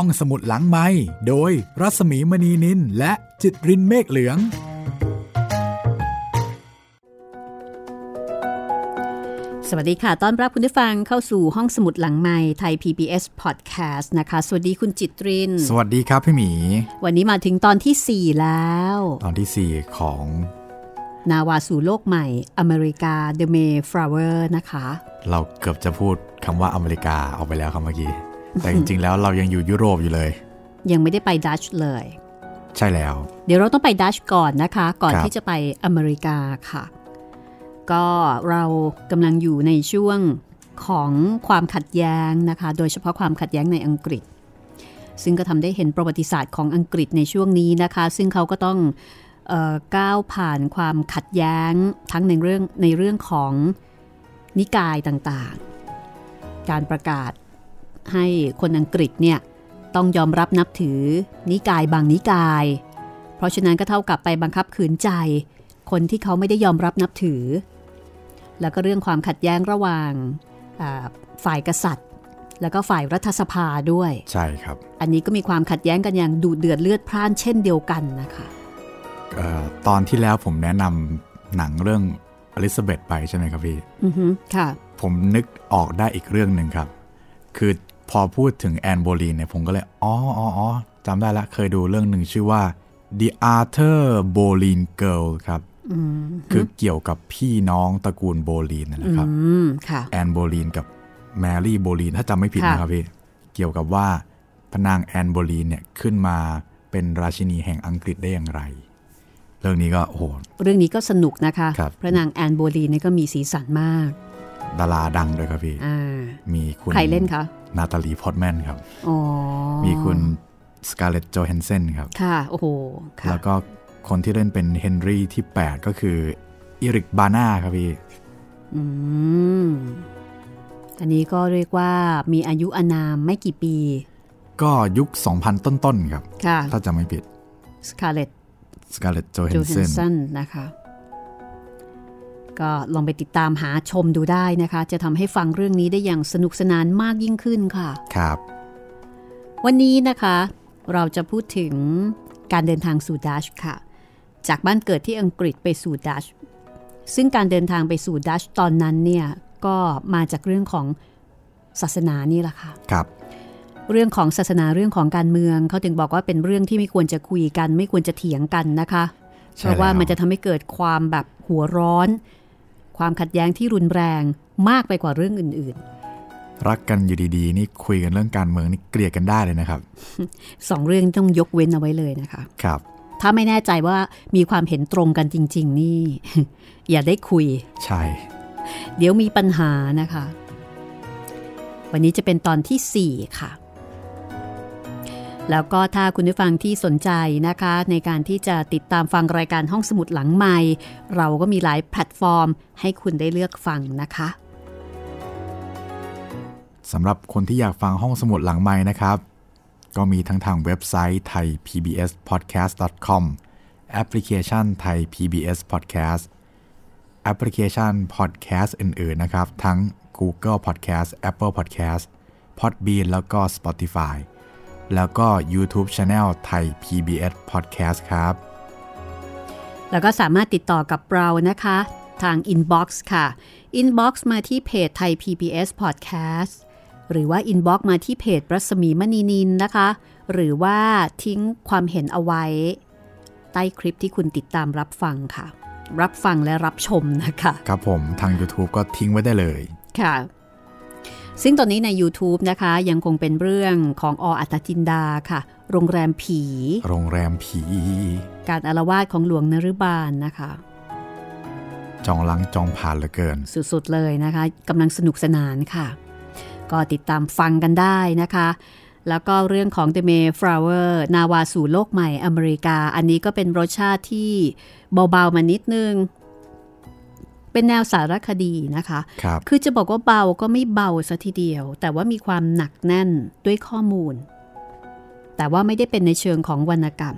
ห้องสมุดหลังไมค์โดยรัศมีมณีนินและจิตรินเมฆเหลืองสวัสดีค่ะต้อนรับคุณผู้ฟังเข้าสู่ห้องสมุดหลังไมค์ไทย PBS Podcast นะคะสวัสดีคุณจิตรินสวัสดีครับพี่หมีวันนี้มาถึงตอนที่4แล้วตอนที่4ของนาวาสู่โลกใหม่อเมริกา The Mayflower นะคะเราเกือบจะพูดคำว่าอเมริกาออกไปแล้วคำเมื่อกี้แต่จริงๆแล้วเรายังอยู่ยุโรปอยู่เลยยังไม่ได้ไปดัตช์เลยใช่แล้วเดี๋ยวเราต้องไปดัตช์ก่อนนะคะก่อนที่จะไปอเมริกาค่ะก็เรากำลังอยู่ในช่วงของความขัดแย้งนะคะโดยเฉพาะความขัดแย้งในอังกฤษซึ่งก็ทำได้เห็นประวัติศาสตร์ของอังกฤษในช่วงนี้นะคะซึ่งเขาก็ต้องก้าวผ่านความขัดแย้งทั้งในเรื่องของนิกายต่างๆการประกาศให้คนอังกฤษเนี่ยต้องยอมรับนับถือนิกายบางนิกายเพราะฉะนั้นก็เท่ากับไปบังคับขืนใจคนที่เขาไม่ได้ยอมรับนับถือแล้วก็เรื่องความขัดแย้งระหว่างฝ่ายกษัตริย์แล้วก็ฝ่ายรัฐสภาด้วยใช่ครับอันนี้ก็มีความขัดแย้งกันอย่างดุเดือดเลือดพล่านเช่นเดียวกันนะคะตอนที่แล้วผมแนะนำหนังเรื่องอลิซาเบธไปใช่ไหมครับพี่อือฮึค่ะผมนึกออกได้อีกเรื่องหนึ่งครับคือพอพูดถึงแอนโบลีนเนี่ยผมก็เลยอ๋อจำได้ละเคยดูเรื่องหนึ่งชื่อว่า The Arthur Boleyn Girl ครับคือเกี่ยวกับพี่น้องตระกูลโบลีนนะครับแอนโบลีนกับแมรี่โบลีนถ้าจำไม่ผิดนะครับพี่เกี่ยวกับว่าพระนางแอนโบลีนเนี่ยขึ้นมาเป็นราชินีแห่งอังกฤษได้อย่างไรเรื่องนี้ก็โอ้โหเรื่องนี้ก็สนุกนะคะพระนางแอนโบลีนนี่ก็มีสีสันมากดาราดังด้วยครับพี่มีคุณใครเล่นคะนาตาลีพอร์ตแมนครับมีคุณสการ์เล็ต โจแฮนเซนครับค่ะโอ้โหแล้วก็คนที่เล่นเป็นเฮนรี่ที่8ก็คืออิริกบาน่าครับพี่อันนี้ก็เรียกว่ามีอายุอานามไม่กี่ปีก็ยุค 2,000 ต้นๆครับถ้าจำไม่ผิดสการ์เล็ต โจแฮนเซนนะคะก็ลองไปติดตามหาชมดูได้นะคะจะทำให้ฟังเรื่องนี้ได้อย่างสนุกสนานมากยิ่งขึ้นค่ะครับวันนี้นะคะเราจะพูดถึงการเดินทางสู่ดัตช์ค่ะจากบ้านเกิดที่อังกฤษไปสู่ดัตช์ซึ่งการเดินทางไปสู่ดัตช์ตอนนั้นเนี่ยก็มาจากเรื่องของศาสนานี่แหละค่ะครับเรื่องของศาสนาเรื่องของการเมืองเขาถึงบอกว่าเป็นเรื่องที่ไม่ควรจะคุยกันไม่ควรจะเถียงกันนะคะเพราะว่ามันจะทำให้เกิดความแบบหัวร้อนความขัดแย้งที่รุนแรงมากไปกว่าเรื่องอื่นๆรักกันอยู่ดีๆนี่คุยกันเรื่องการเมืองนี่เกลียดกันได้เลยนะครับ สองเรื่องต้องยกเว้นเอาไว้เลยนะคะครับถ้าไม่แน่ใจว่ามีความเห็นตรงกันจริงๆนี่ อย่าได้คุยใช่เดี๋ยวมีปัญหานะคะวันนี้จะเป็นตอนที่4ค่ะแล้วก็ถ้าคุณผู้ฟังที่สนใจนะคะในการที่จะติดตามฟังรายการห้องสมุดหลังไมค์เราก็มีหลายแพลตฟอร์มให้คุณได้เลือกฟังนะคะสำหรับคนที่อยากฟังห้องสมุดหลังไมค์นะครับก็มีทั้งทางเว็บไซต์ thaipbspodcast.com แอปพลิเคชัน Thai PBS Podcast แอปพลิเคชัน Podcast อื่นๆนะครับทั้ง Google Podcast Apple Podcast Podbean แล้วก็ Spotifyแล้วก็ YouTube Channel ไทย PBS Podcast ครับแล้วก็สามารถติดต่อกับเรานะคะทาง Inbox ค่ะ Inbox มาที่เพจไทย PBS Podcast หรือว่า Inbox มาที่เพจรัศมีมณีนินนะคะหรือว่าทิ้งความเห็นเอาไว้ใต้คลิปที่คุณติดตามรับฟังค่ะรับฟังและรับชมนะคะครับผมทาง YouTube ก็ทิ้งไว้ได้เลยค่ะซึ่งตอนนี้ใน YouTube นะคะยังคงเป็นเรื่องของออัตจินดาค่ะโรงแรมผีการอาละวาดของหลวงนฤบาลนะคะจองล้างจองผ่านเหลือเกินสุดๆเลยนะคะกำลังสนุกสนานค่ะก็ติดตามฟังกันได้นะคะแล้วก็เรื่องของ The Mayflower นาวาสู่โลกใหม่อเมริกาอันนี้ก็เป็นรสชาติที่เบาๆมานิดนึงเป็นแนวสารคดีนะคะคือจะบอกว่าเบาก็ไม่เบาซะทีเดียวแต่ว่ามีความหนักแน่นด้วยข้อมูลแต่ว่าไม่ได้เป็นในเชิงของวรรณกรรม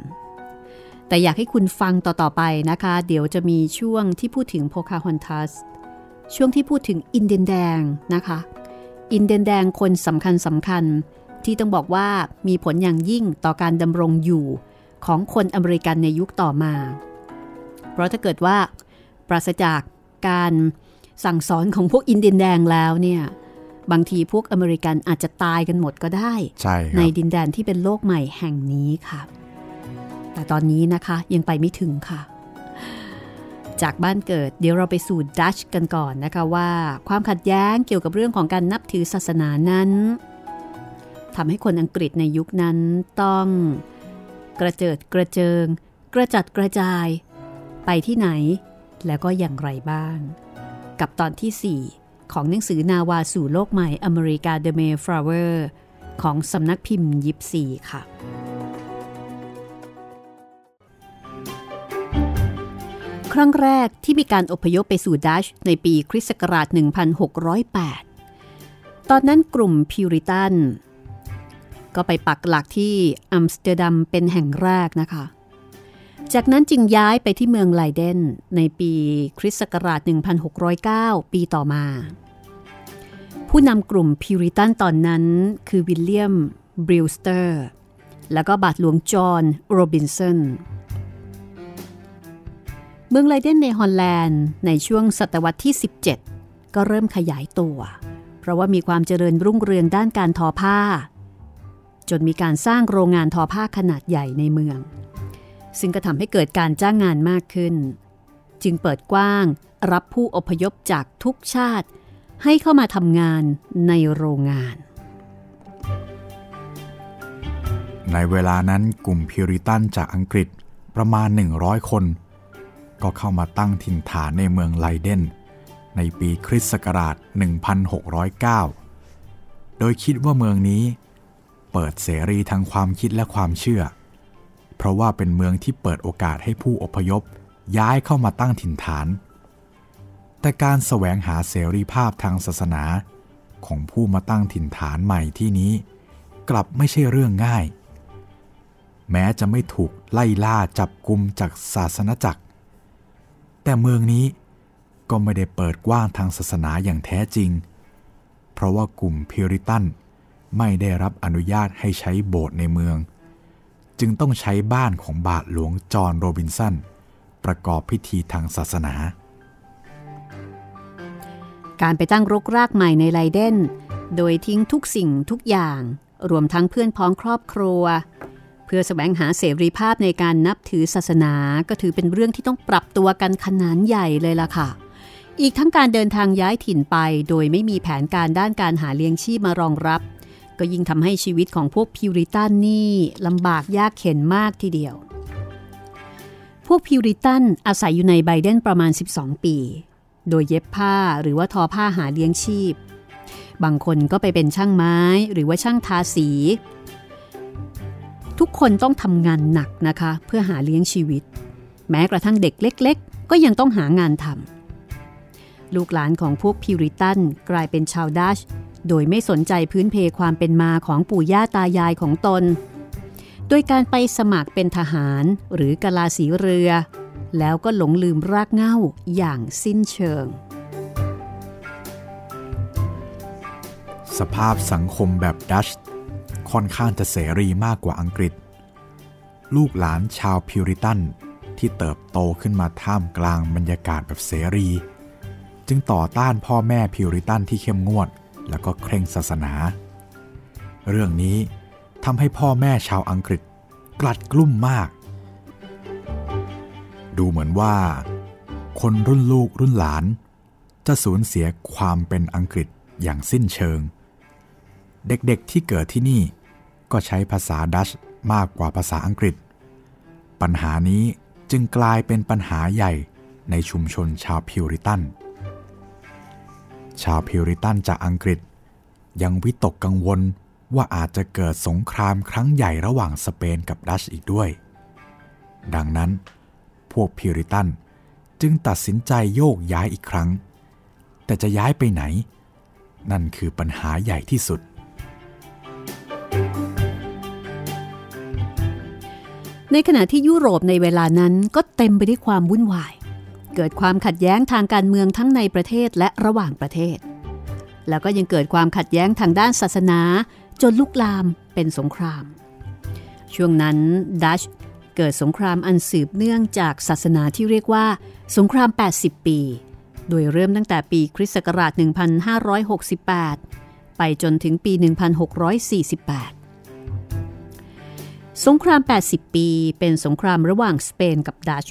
แต่อยากให้คุณฟังต่อๆไปนะคะเดี๋ยวจะมีช่วงที่พูดถึงโพคาฮอนทัสช่วงที่พูดถึงอินเดียนแดงนะคะอินเดียนแดงคนสำคัญ ที่ต้องบอกว่ามีผลอย่างยิ่งต่อการดำรงอยู่ของคนอเมริกันในยุคต่อมาเพราะถ้าเกิดว่าปราศจากการสั่งสอนของพวกอินเดียนแดงแล้วเนี่ยบางทีพวกอเมริกันอาจจะตายกันหมดก็ได้ในดินแดนที่เป็นโลกใหม่แห่งนี้ค่ะแต่ตอนนี้นะคะยังไปไม่ถึงค่ะจากบ้านเกิดเดี๋ยวเราไปสู่ดัตช์กันก่อนนะคะว่าความขัดแย้งเกี่ยวกับเรื่องของการนับถือศาสนานั้นทำให้คนอังกฤษในยุคนั้นต้องกระเจิดกระเจิงกระจัดกระจายไปที่ไหนแล้วก็อย่างไรบ้างกับตอนที่4ของหนังสือนาวาสู่โลกใหม่อเมริกา The Mayflower ของสำนักพิมพ์ยิปซีค่ะครั้งแรกที่มีการอพยพไปสู่ดัตช์ในปีคริสต์ศักราช1608ตอนนั้นกลุ่มพิวริตันก็ไปปักหลักที่อัมสเตอร์ดัมเป็นแห่งแรกนะคะจากนั้นจึงย้ายไปที่เมืองไลเดนในปีคริสต์ศักราช1609ปีต่อมาผู้นำกลุ่มพิวริตันตอนนั้นคือวิลเลียมบริวสเตอร์และก็บาทหลวงจอห์นโรบินสันเมืองไลเดนในฮอลแลนด์ในช่วงศตวรรษที่17ก็เริ่มขยายตัวเพราะว่ามีความเจริญรุ่งเรืองด้านการทอผ้าจนมีการสร้างโรงงานทอผ้าขนาดใหญ่ในเมืองซึ่งก็ทำให้เกิดการจ้างงานมากขึ้นจึงเปิดกว้างรับผู้อพยพจากทุกชาติให้เข้ามาทำงานในโรงงานในเวลานั้นกลุ่มพิวริตันจากอังกฤษประมาณ100คนก็เข้ามาตั้งถิ่นฐานในเมืองไลเดนในปีคริสต์ศักราช1609โดยคิดว่าเมืองนี้เปิดเสรีทางความคิดและความเชื่อเพราะว่าเป็นเมืองที่เปิดโอกาสให้ผู้อพยพย้ายเข้ามาตั้งถิ่นฐานแต่การแสวงหาเสรีภาพทางศาสนาของผู้มาตั้งถิ่นฐานใหม่ที่นี้กลับไม่ใช่เรื่องง่ายแม้จะไม่ถูกไล่ล่าจับกุมจากศาสนจักรแต่เมืองนี้ก็ไม่ได้เปิดกว้างทางศาสนาอย่างแท้จริงเพราะว่ากลุ่มพิวริตันไม่ได้รับอนุญาตให้ใช้โบสถ์ในเมืองจึงต้องใช้บ้านของบาทหลวงจอห์นโรบินสันประกอบพิธีทางศาสนาการไปตั้งรกรากใหม่ในไลเดนโดยทิ้งทุกสิ่งทุกอย่างรวมทั้งเพื่อนพ้องครอบครัวเพื่อแสวงหาเสรีภาพในการนับถือศาสนาก็ถือเป็นเรื่องที่ต้องปรับตัวกันขนาดใหญ่เลยล่ะค่ะอีกทั้งการเดินทางย้ายถิ่นไปโดยไม่มีแผนการด้านการหาเลี้ยงชีพมารองรับก็ยิ่งทำให้ชีวิตของพวกพิวริตันนี่ลำบากยากเข็ญมากทีเดียวพวกพิวริตันอาศัยอยู่ในไบเดนประมาณ12ปีโดยเย็บผ้าหรือว่าทอผ้าหาเลี้ยงชีพบางคนก็ไปเป็นช่างไม้หรือว่าช่างทาสีทุกคนต้องทำงานหนักนะคะเพื่อหาเลี้ยงชีวิตแม้กระทั่งเด็กเล็กๆก็ยังต้องหางานทำลูกหลานของพวกพิวริตันกลายเป็นชาวดัตช์โดยไม่สนใจพื้นเพความเป็นมาของปู่ย่าตายายของตนโดยการไปสมัครเป็นทหารหรือกะลาสีเรือแล้วก็หลงลืมรากเหง้าอย่างสิ้นเชิงสภาพสังคมแบบดัตช์ค่อนข้างจะเสรีมากกว่าอังกฤษลูกหลานชาวพิวริตันที่เติบโตขึ้นมาท่ามกลางบรรยากาศแบบเสรีจึงต่อต้านพ่อแม่พิวริตันที่เข้มงวดแล้วก็เคร่งศาสนาเรื่องนี้ทำให้พ่อแม่ชาวอังกฤษกลัดกลุ้มมากดูเหมือนว่าคนรุ่นลูกรุ่นหลานจะสูญเสียความเป็นอังกฤษอย่างสิ้นเชิงเด็กๆที่เกิดที่นี่ก็ใช้ภาษาดัตช์มากกว่าภาษาอังกฤษปัญหานี้จึงกลายเป็นปัญหาใหญ่ในชุมชนชาวพิวริตันชาวพิวริตันจากอังกฤษยังวิตกกังวลว่าอาจจะเกิดสงครามครั้งใหญ่ระหว่างสเปนกับดัตช์อีกด้วยดังนั้นพวกพิวริตันจึงตัดสินใจโยกย้ายอีกครั้งแต่จะย้ายไปไหนนั่นคือปัญหาใหญ่ที่สุดในขณะที่ยุโรปในเวลานั้นก็เต็มไปด้วยความวุ่นวายเกิดความขัดแย้งทางการเมืองทั้งในประเทศและระหว่างประเทศแล้วก็ยังเกิดความขัดแย้งทางด้านศาสนา จนลุกลามเป็นสงครามช่วงนั้นดัชเกิดสงครามอันสืบเนื่องจากศาสนาที่เรียกว่าสงคราม80ปีโดยเริ่มตั้งแต่ปีคริสต์ศักราช1568ไปจนถึงปี1648สงคราม80ปีเป็นสงครามระหว่างสเปนกับดัช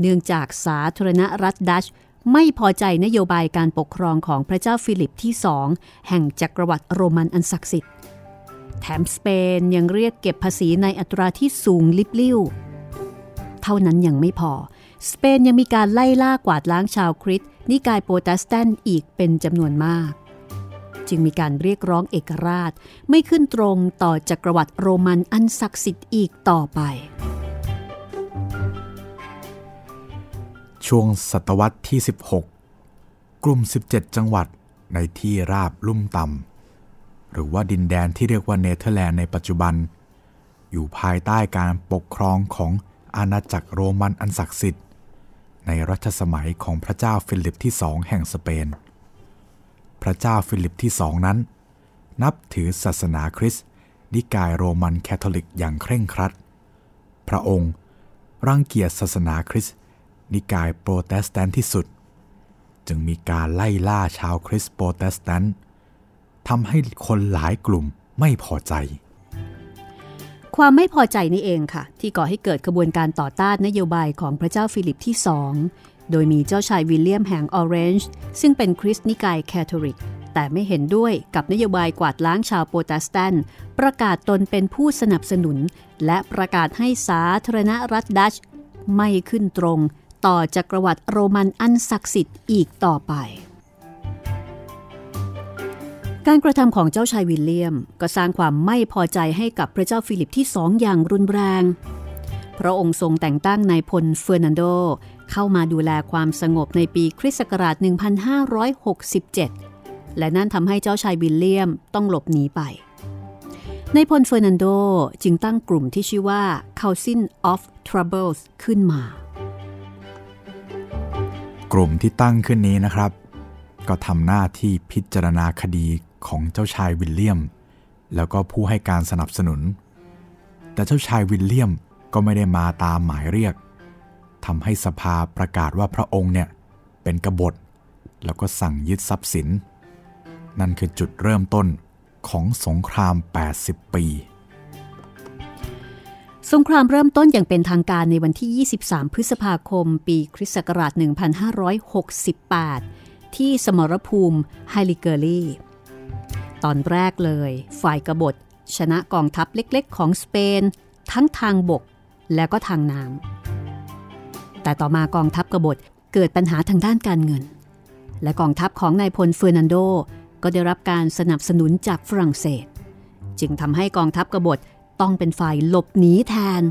เนื่องจากสาธารณรัฐดัชไม่พอใจนโยบายการปกครองของพระเจ้าฟิลิปที่2แห่งจักรวรรดิโรมันอันศักดิ์สิทธิ์แถมสเปนยังเรียกเก็บภาษีในอัตราที่สูงลิบลิ่วเท่านั้นยังไม่พอสเปนยังมีการไล่ล่ากวาดล้างชาวคริสต์นิกายโปรเตสแตนต์อีกเป็นจำนวนมากจึงมีการเรียกร้องเอกราชไม่ขึ้นตรงต่อจักรวรรดิโรมันอันศักดิ์สิทธิ์อีกต่อไปช่วงศตวรรษที่16กลุ่ม17จังหวัดในที่ราบลุ่มต่ำหรือว่าดินแดนที่เรียกว่าเนเธอร์แลนด์ในปัจจุบันอยู่ภายใต้การปกครองของอาณาจักรโรมันอันศักดิ์สิทธิ์ในรัชสมัยของพระเจ้าฟิลิปที่2แห่งสเปนพระเจ้าฟิลิปที่2นั้นนับถือศาสนาคริสต์นิกายโรมันแคทอลิกอย่างเคร่งครัดพระองค์รังเกียจศาสนาคริสต์นิกายโปรเตสแตนต์ที่สุดจึงมีการไล่ล่าชาวคริสต์โปรเตสแตนต์ทำให้คนหลายกลุ่มไม่พอใจความไม่พอใจนี่เองค่ะที่ก่อให้เกิดกระบวนการต่อต้านนโยบายของพระเจ้าฟิลิปที่2โดยมีเจ้าชายวิลเลียมแห่งออเรนจ์ซึ่งเป็นคริสต์นิกายแคทอลิกแต่ไม่เห็นด้วยกับนโยบายกวาดล้างชาวโปรเตสแตนต์ประกาศตนเป็นผู้สนับสนุนและประกาศให้สาธารณรัฐดัชไม่ขึ้นตรงต่อจักรวรรดิโรมันอันศักดิ์สิทธิ์อีกต่อไปการกระทำของเจ้าชายวิลเลียมก็สร้างความไม่พอใจให้กับพระเจ้าฟิลิปที่2อย่างรุนแรงพระองค์ทรงแต่งตั้งนายพลเฟอร์นันโดเข้ามาดูแลความสงบในปีคริสต์ศักราช1567และนั่นทำให้เจ้าชายวิลเลียมต้องหลบหนีไปนายพลเฟอร์นันโดจึงตั้งกลุ่มที่ชื่อว่า Council of Troubles ขึ้นมากลุ่มที่ตั้งขึ้นนี้นะครับก็ทำหน้าที่พิจารณาคดีของเจ้าชายวิลเลียมแล้วก็ผู้ให้การสนับสนุนแต่เจ้าชายวิลเลียมก็ไม่ได้มาตามหมายเรียกทำให้สภาประกาศว่าพระองค์เนี่ยเป็นกบฏแล้วก็สั่งยึดทรัพย์สินนั่นคือจุดเริ่มต้นของสงคราม80ปีสงครามเริ่มต้นอย่างเป็นทางการในวันที่23พฤษภาคมปีคริสต์ศักราช1568ที่สมรภูมิไฮลิเกอรีตอนแรกเลยฝ่ายกบฏชนะกองทัพเล็กๆของสเปนทั้งทางบกและก็ทางน้ำแต่ต่อมากองทัพกบฏเกิดปัญหาทางด้านการเงินและกองทัพของนายพลเฟอร์นันโดก็ได้รับการสนับสนุนจากฝรั่งเศสจึงทำให้กองทัพกบฏต้องเป็นฝ่ายหลบหนีแทน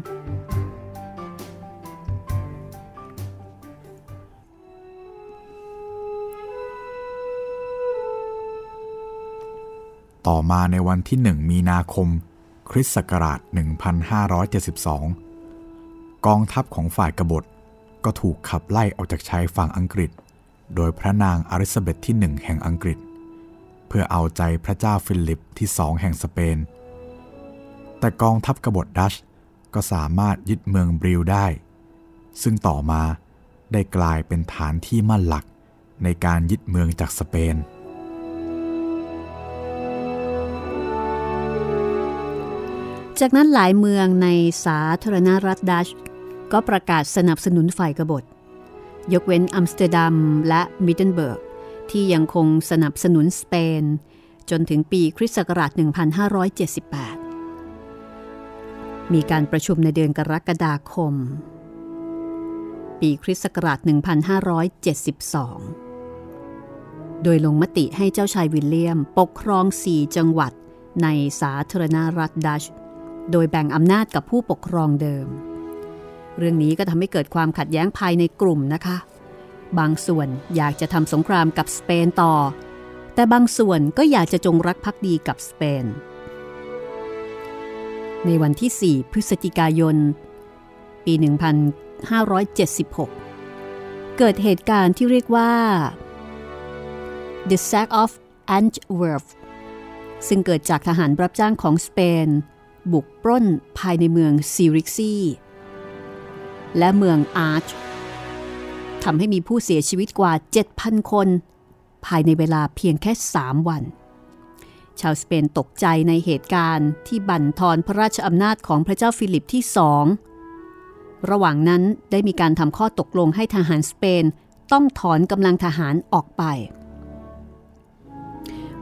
ต่อมาในวันที่1มีนาคมคริสต์ศักราช1572กองทัพของฝ่ายกบฏก็ถูกขับไล่ออกจากชายฝั่งอังกฤษโดยพระนางอลิซาเบธที่1แห่งอังกฤษเพื่อเอาใจพระเจ้าฟิลิปที่2แห่งสเปนแต่กองทัพกบฏดัชก็สามารถยึดเมืองบริวได้ซึ่งต่อมาได้กลายเป็นฐานที่มั่นหลักในการยึดเมืองจากสเปนจากนั้นหลายเมืองในสาธารณรัฐดัชก็ประกาศสนับสนุนฝ่ายกบฏยกเว้นอัมสเตอร์ดัมและมิดเดิลเบิร์กที่ยังคงสนับสนุนสเปนจนถึงปีคริสต์ศักราช1578มีการประชุมในเดือนกรกฎาคมปีคริสต์ศักราช1572โดยลงมติให้เจ้าชายวิลเลียมปกครอง4จังหวัดในสาธารณรัฐดัชโดยแบ่งอำนาจกับผู้ปกครองเดิมเรื่องนี้ก็ทำให้เกิดความขัดแย้งภายในกลุ่มนะคะบางส่วนอยากจะทำสงครามกับสเปนต่อแต่บางส่วนก็อยากจะจงรักภักดีกับสเปนในวันที่4พฤศจิกายนปี1576เกิดเหตุการณ์ที่เรียกว่า The Sack of Antwerp ซึ่งเกิดจากทหารรับจ้างของสเปนบุกปล้นภายในเมืองซีริกซีและเมืองอาร์ชทำให้มีผู้เสียชีวิตกว่า 7,000 คนภายในเวลาเพียงแค่3วันชาวสเปนตกใจในเหตุการณ์ที่บั่นทอนพระราชอำนาจของพระเจ้าฟิลิปที่2ระหว่างนั้นได้มีการทำข้อตกลงให้ทหารสเปนต้องถอนกำลังทหารออกไป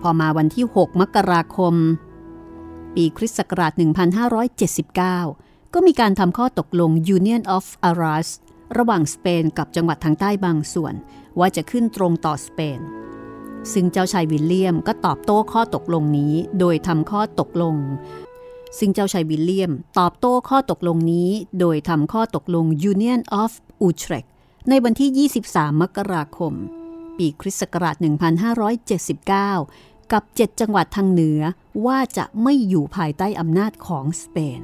พอมาวันที่6มกราคมปีคริสต์ศักราช1579ก็มีการทำข้อตกลง Union of Arras ระหว่างสเปนกับจังหวัดทางใต้บางส่วนว่าจะขึ้นตรงต่อสเปนซึ่งเจ้าชายวิลเลียมก็ตอบโต้ข้อตกลงนี้โดยทำข้อตกลงUnion of Utrecht ในวันที่23มกราคมปีคริสต์ศักราช1579กับ7จังหวัดทางเหนือว่าจะไม่อยู่ภายใต้อำนาจของสเปน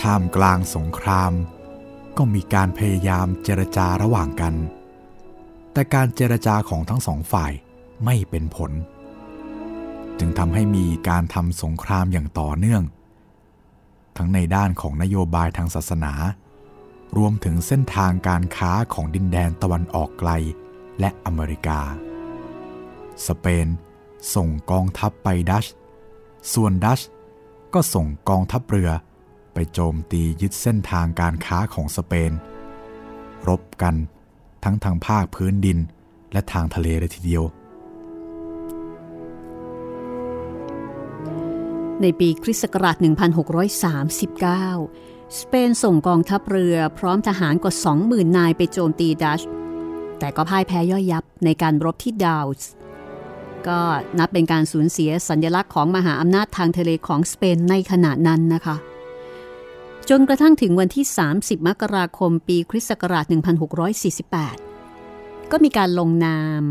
ท่ามกลางสงครามก็มีการพยายามเจรจาระหว่างกันแต่การเจรจาของทั้งสองฝ่ายไม่เป็นผลจึงทำให้มีการทำสงครามอย่างต่อเนื่องทั้งในด้านของนโยบายทางศาสนารวมถึงเส้นทางการค้าของดินแดนตะวันออกไกลและอเมริกาสเปนส่งกองทัพไปดัชส่วนดัชก็ส่งกองทัพเรือไปโจมตียึดเส้นทางการค้าของสเปนรบกันทั้งทางภาคพื้นดินและทางทะเลเลยทีเดียวในปีคริสต์ศักราช1639สเปนส่งกองทัพเรือพร้อมทหารกว่า 20,000 นายไปโจมตีดัชแต่ก็พ่ายแพ้ย่อยยับในการรบที่ดาวส์ก็นับเป็นการสูญเสียสัญลักษณ์ของมหาอำนาจทางทะเลของสเปนในขณะนั้นนะคะจนกระทั่งถึงวันที่30มกราคมปีคริสต์ศักราช1648ก็มีการลงนาม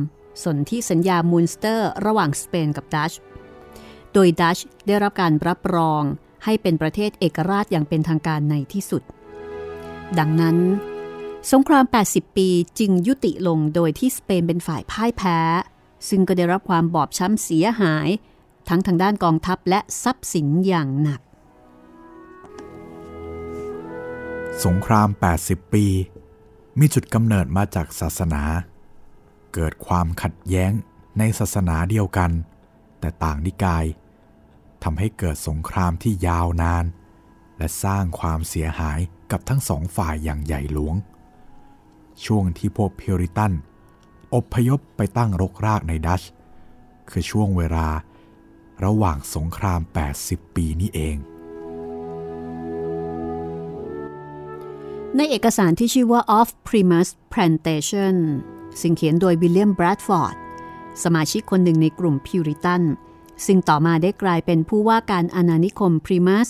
สนธิสัญญามูนสเตอร์ระหว่างสเปนกับดัชโดยดัชได้รับการรับรองให้เป็นประเทศเอกราชอย่างเป็นทางการในที่สุดดังนั้นสงคราม80ปีจึงยุติลงโดยที่สเปนเป็นฝ่ายพ่ายแพ้ซึ่งก็ได้รับความบอบช้ำเสียหายทั้งทางด้านกองทัพและทรัพย์สินอย่างหนักสงคราม80ปีมีจุดกำเนิดมาจากศาสนาเกิดความขัดแย้งในศาสนาเดียวกันแต่ต่างนิกายทำให้เกิดสงครามที่ยาวนานและสร้างความเสียหายกับทั้งสองฝ่ายอย่างใหญ่หลวงช่วงที่พวกพิวริตันอพยพไปตั้งรกรากในดัชคือช่วงเวลาระหว่างสงคราม80ปีนี้เองในเอกสารที่ชื่อว่า Of Primus Plantation ซึ่งเขียนโดยวิลเลียม แบรดฟอร์ดสมาชิกคนหนึ่งในกลุ่มพิวริตันซึ่งต่อมาได้กลายเป็นผู้ว่าการอาณานิคม Primus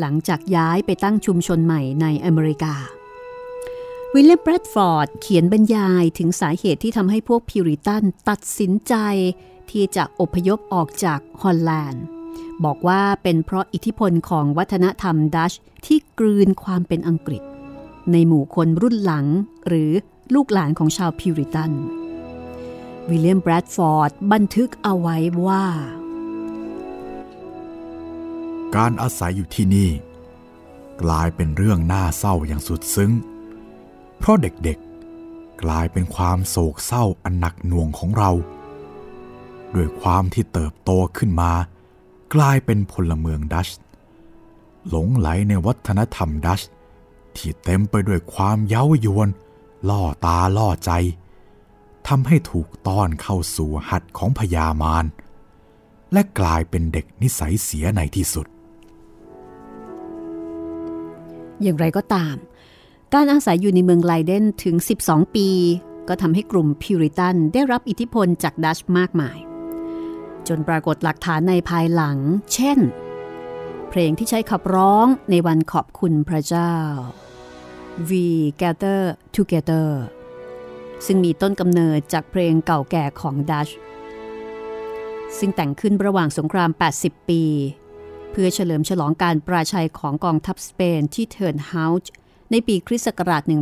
หลังจากย้ายไปตั้งชุมชนใหม่ในอเมริกาวิลเลียม แบรดฟอร์ดเขียนบรรยายถึงสาเหตุที่ทำให้พวกพิวริตันตัดสินใจที่จะอพยพออกจากฮอลแลนด์บอกว่าเป็นเพราะอิทธิพลของวัฒนธรรมดัชที่กลืนความเป็นอังกฤษในหมู่คนรุ่นหลังหรือลูกหลานของชาวพิวริตันวิลเลียม แบรดฟอร์ดบันทึกเอาไว้ว่าการอาศัยอยู่ที่นี่กลายเป็นเรื่องน่าเศร้าอย่างสุดซึ้งเพราะเด็กๆกลายเป็นความโศกเศร้าอันหนักหน่วงของเราด้วยความที่เติบโตขึ้นมากลายเป็นพลเมืองดัชหลงไหลในวัฒนธรรมดัชที่เต็มไปด้วยความเย้ายวนล่อตาล่อใจทำให้ถูกต้อนเข้าสู่หัตถ์ของพญามารและกลายเป็นเด็กนิสัยเสียในที่สุดอย่างไรก็ตามการอาศัยอยู่ในเมืองไลเดนถึง12ปีก็ทำให้กลุ่มพิวริตันได้รับอิทธิพลจากดัชมากมายจนปรากฏหลักฐานในภายหลังเช่นเพลงที่ใช้ขับร้องในวันขอบคุณพระเจ้า We Gather Together ซึ่งมีต้นกำเนิดจากเพลงเก่าแก่ของดัชซึ่งแต่งขึ้นระหว่างสงคราม80ปีเพื่อเฉลิมฉลองการปราชัยของกองทัพสเปนที่เทิร์นเฮาส์ในปีคริสต์ศักราช1597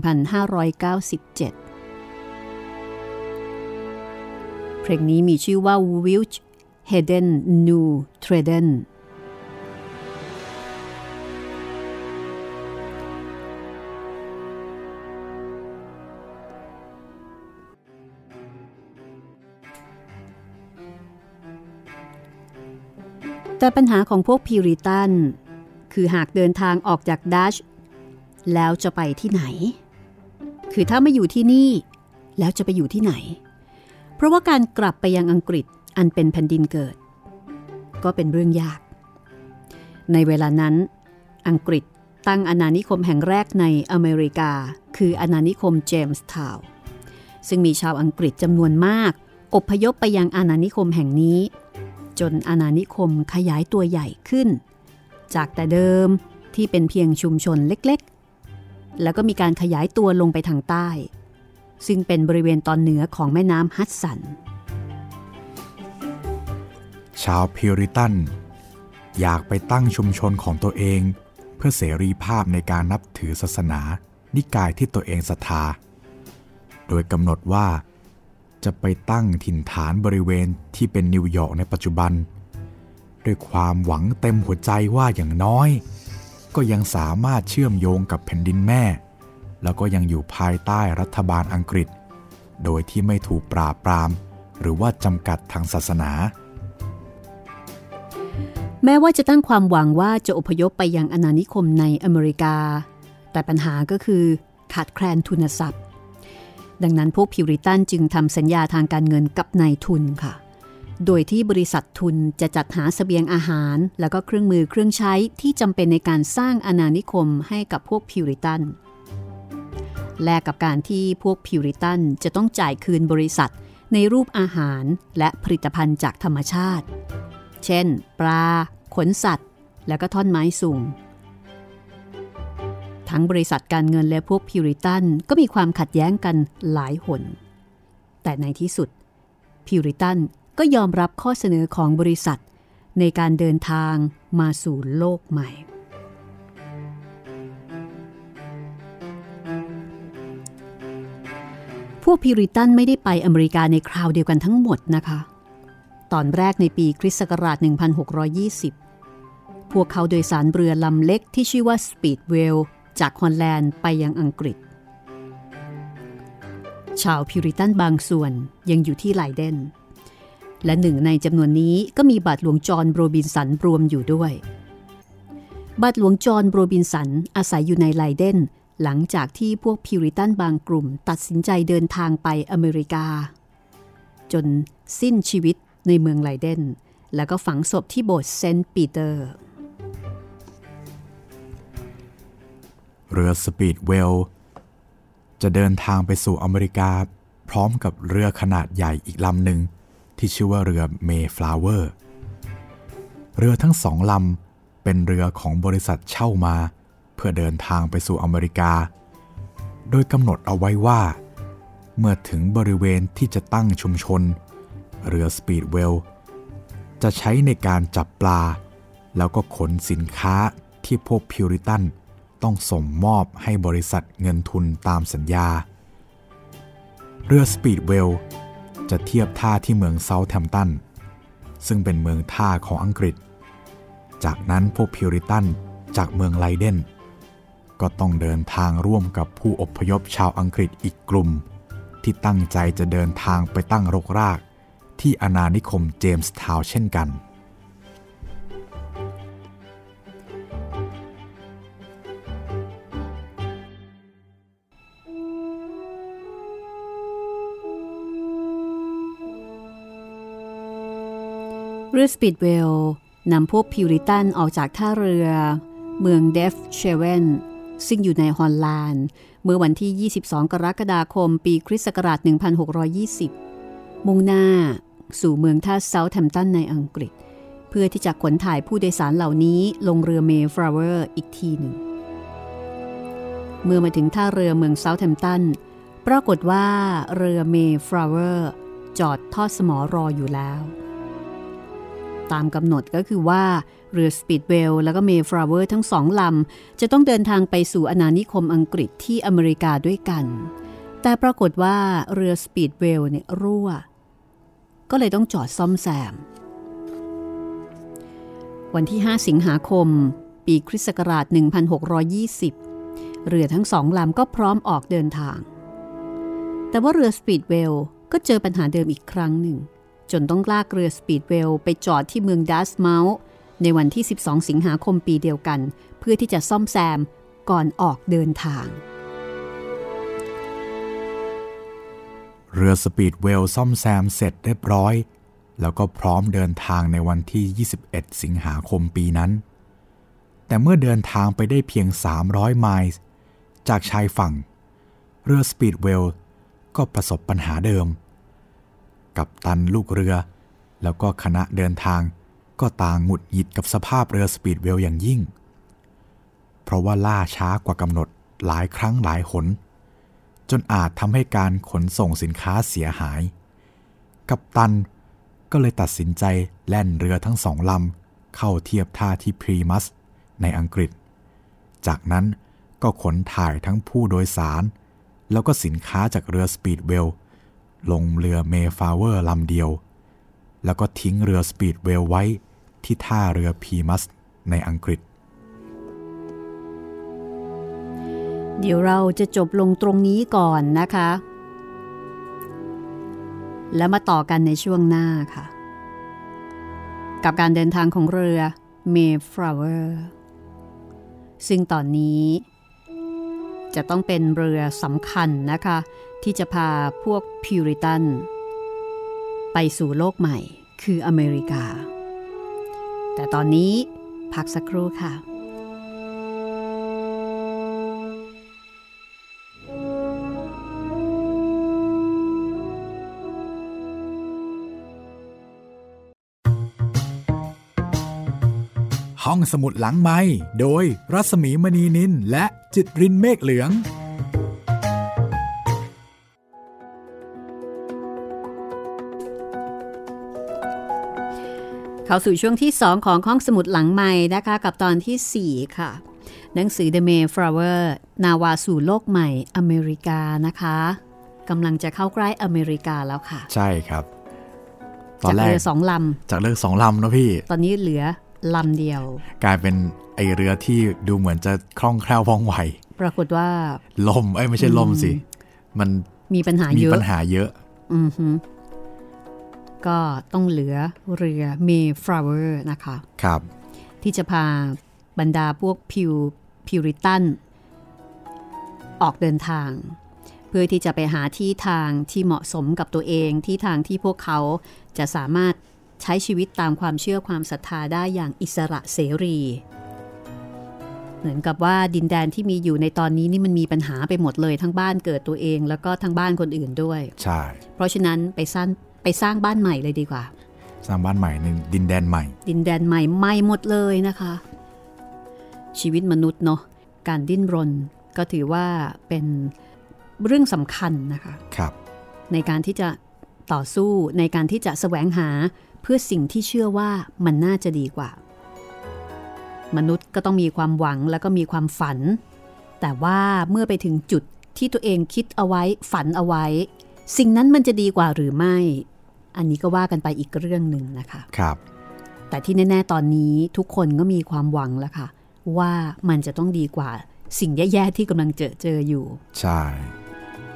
เพลงนี้มีชื่อว่า Wilt เฮเดนนูเทรเดนแต่ปัญหาของพวกพิวริตันคือหากเดินทางออกจากดัชแล้วจะไปที่ไหนคือถ้าไม่อยู่ที่นี่แล้วจะไปอยู่ที่ไหนเพราะว่าการกลับไปยังอังกฤษอันเป็นแผ่นดินเกิดก็เป็นเรื่องยากในเวลานั้นอังกฤษตั้งอาณานิคมแห่งแรกในอเมริกาคืออาณานิคมเจมส์ทาวน์ซึ่งมีชาวอังกฤษจำนวนมากอพยพไปยังอาณานิคมแห่งนี้จนอาณานิคมขยายตัวใหญ่ขึ้นจากแต่เดิมที่เป็นเพียงชุมชนเล็กๆแล้วก็มีการขยายตัวลงไปทางใต้ซึ่งเป็นบริเวณตอนเหนือของแม่น้ำฮัดสันชาวพิวริตันอยากไปตั้งชุมชนของตัวเองเพื่อเสรีภาพในการนับถือศาสนานิกายที่ตัวเองศรัทธาโดยกำหนดว่าจะไปตั้งถิ่นฐานบริเวณที่เป็นนิวยอร์กในปัจจุบันด้วยความหวังเต็มหัวใจว่าอย่างน้อยก็ยังสามารถเชื่อมโยงกับแผ่นดินแม่แล้วก็ยังอยู่ภายใต้รัฐบาลอังกฤษโดยที่ไม่ถูกปราบปรามหรือว่าจำกัดทางศาสนาแม้ว่าจะตั้งความหวังว่าจะอพยพไปยังอาณานิคมในอเมริกาแต่ปัญหาก็คือขาดแคลนทุนทรัพย์ดังนั้นพวกพิวริตันจึงทำสัญญาทางการเงินกับนายทุนค่ะโดยที่บริษัททุนจะจัดหาเสบียงอาหารแล้วก็เครื่องมือเครื่องใช้ที่จำเป็นในการสร้างอาณานิคมให้กับพวกพิวริตันแลกกับการที่พวกพิวริตันจะต้องจ่ายคืนบริษัทในรูปอาหารและผลิตภัณฑ์จากธรรมชาติเช่นปลาขนสัตว์แล้วก็ท่อนไม้สูงทั้งบริษัทการเงินและพวกพิวริตันก็มีความขัดแย้งกันหลายหนแต่ในที่สุดพิวริตันก็ยอมรับข้อเสนอของบริษัทในการเดินทางมาสู่โลกใหม่พวกพิวริตันไม่ได้ไปอเมริกาในคราวเดียวกันทั้งหมดนะคะตอนแรกในปีคริสต์ศักราช1620พวกเขาโดยสารเรือลำเล็กที่ชื่อว่า Speedwellจากฮอลแลนด์ไปยังอังกฤษชาวพิวริตันบางส่วนยังอยู่ที่ไลเดนและหนึ่งในจำนวนนี้ก็มีบาทหลวงจอห์นโรบินสันรวมอยู่ด้วยบาทหลวงจอห์นโรบินสันอาศัยอยู่ในไลเดนหลังจากที่พวกพิวริตันบางกลุ่มตัดสินใจเดินทางไปอเมริกาจนสิ้นชีวิตในเมืองไลเดนแล้วก็ฝังศพที่โบสถ์เซนต์ปีเตอร์เรือสปีดเวลจะเดินทางไปสู่อเมริกาพร้อมกับเรือขนาดใหญ่อีกลำหนึ่งที่ชื่อว่าเรือ Mayflower เรือทั้งสองลำเป็นเรือของบริษัทเช่ามาเพื่อเดินทางไปสู่อเมริกาโดยกำหนดเอาไว้ว่าเมื่อถึงบริเวณที่จะตั้งชุมชนเรือสปีดเวลจะใช้ในการจับปลาแล้วก็ขนสินค้าที่พวกพิวริตันต้องส่งมอบให้บริษัทเงินทุนตามสัญญาเรือสปีดเวลจะเทียบท่าที่เมืองเซาท์แธมป์ตันซึ่งเป็นเมืองท่าของอังกฤษจากนั้นพวกพิวริตันจากเมืองไลเดนก็ต้องเดินทางร่วมกับผู้อพยพชาวอังกฤษอีกกลุ่มที่ตั้งใจจะเดินทางไปตั้งรกรากที่อาณานิคมเจมส์ทาวน์เช่นกันเรือสปีดเวลนำพวกพิวริตันออกจากท่าเรือเมืองเดฟเชเวนซึ่งอยู่ในฮอลแลนด์เมื่อวันที่22กรกฎาคมปีคริสต์ศักราช1620มุ่งหน้าสู่เมืองท่าเซาท์แธมป์ตันในอังกฤษเพื่อที่จะขนถ่ายผู้โดยสารเหล่านี้ลงเรือเมย์ฟลาวเวอร์อีกทีหนึ่งเมื่อมาถึงท่าเรือเมืองเซาท์แธมป์ตันปรากฏว่าเรือเมย์ฟลาวเวอร์จอดทอดสมอรออยู่แล้วตามกำหนดก็คือว่าเรือสปีดเวลแล้วก็เมย์ฟลาวเวอร์ทั้งสองลำจะต้องเดินทางไปสู่อาณานิคมอังกฤษที่อเมริกาด้วยกันแต่ปรากฏว่าเรือสปีดเวลเนี่ยรั่วก็เลยต้องจอดซ่อมแซม วันที่5สิงหาคมปีคริสต์ศักราช1620เรือทั้งสองลำก็พร้อมออกเดินทางแต่ว่าเรือ Speedwell ก็เจอปัญหาเดิมอีกครั้งหนึ่งจนต้องลากเรือ Speedwell ไปจอดที่เมืองดัสเมาส์ในวันที่12สิงหาคมปีเดียวกันเพื่อที่จะซ่อมแซมก่อนออกเดินทางเรือ Speedwell ซ่อมแซมเสร็จเรียบร้อยแล้วก็พร้อมเดินทางในวันที่21สิงหาคมปีนั้นแต่เมื่อเดินทางไปได้เพียง300ไมล์จากชายฝั่งเรือ Speedwell ก็ประสบปัญหาเดิมกัปตันลูกเรือแล้วก็คณะเดินทางก็ต่างหงุดหงิดกับสภาพเรือ Speedwell อย่างยิ่งเพราะว่าล่าช้ากว่ากำหนดหลายครั้งหลายหนจนอาจทำให้การขนส่งสินค้าเสียหายกัปตันก็เลยตัดสินใจแล่นเรือทั้งสองลำเข้าเทียบท่าที่พรีมัสในอังกฤษจากนั้นก็ขนถ่ายทั้งผู้โดยสารแล้วก็สินค้าจากเรือ Speedwell ลงเรือ Mayflower ลำเดียวแล้วก็ทิ้งเรือ Speedwell ไว้ที่ท่าเรือพรีมัสในอังกฤษเดี๋ยวเราจะจบลงตรงนี้ก่อนนะคะแล้วมาต่อกันในช่วงหน้าค่ะกับการเดินทางของเรือ Mayflower ซึ่งตอนนี้จะต้องเป็นเรือสำคัญนะคะที่จะพาพวกพิวริตันไปสู่โลกใหม่คืออเมริกาแต่ตอนนี้พักสักครู่ค่ะห้องสมุดหลังไมค์โดยรัศมีมณีนินและจิตรินเมฆเหลืองเข้าสู่ช่วงที่2ของห้องสมุดหลังไมค์นะคะกับตอนที่4ค่ะหนังสือ The Mayflower นาวาสู่โลกใหม่อเมริกานะคะกำลังจะเข้าใกล้อเมริกาแล้วค่ะใช่ครับจากเรือ2ลำนะพี่ตอนนี้เหลือลำเดียวกลายเป็นไอเรือที่ดูเหมือนจะคล่องแคล่วว่องไวปรากฏว่าล่มไม่ใช่ล่มสิมันมีปัญหาเยอะก็ต้องเหลือเรือ Mayflower นะคะครับที่จะพาบรรดาพวกพิวริตันออกเดินทางเพื่อที่จะไปหาที่ทางที่เหมาะสมกับตัวเองที่ทางที่พวกเขาจะสามารถใช้ชีวิตตามความเชื่อความศรัทธาได้อย่างอิสระเสรีเหมือนกับว่าดินแดนที่มีอยู่ในตอนนี้นี่มันมีปัญหาไปหมดเลยทั้งบ้านเกิดตัวเองแล้วก็ทั้งบ้านคนอื่นด้วยใช่เพราะฉะนั้นไปสร้างบ้านใหม่เลยดีกว่าสร้างบ้านใหม่ในดินแดนใหม่ใหม่หมดเลยนะคะชีวิตมนุษย์เนาะการดิ้นรนก็ถือว่าเป็นเรื่องสำคัญนะคะครับในการที่จะต่อสู้ในการที่จะแสวงหาเพื่อสิ่งที่เชื่อว่ามันน่าจะดีกว่ามนุษย์ก็ต้องมีความหวังแล้วก็มีความฝันแต่ว่าเมื่อไปถึงจุดที่ตัวเองคิดเอาไว้ฝันเอาไว้สิ่งนั้นมันจะดีกว่าหรือไม่อันนี้ก็ว่ากันไปอีกเรื่องหนึ่งนะคะครับแต่ที่แน่ๆตอนนี้ทุกคนก็มีความหวังแล้วค่ะว่ามันจะต้องดีกว่าสิ่งแย่ๆที่กำลังเจออยู่ใช่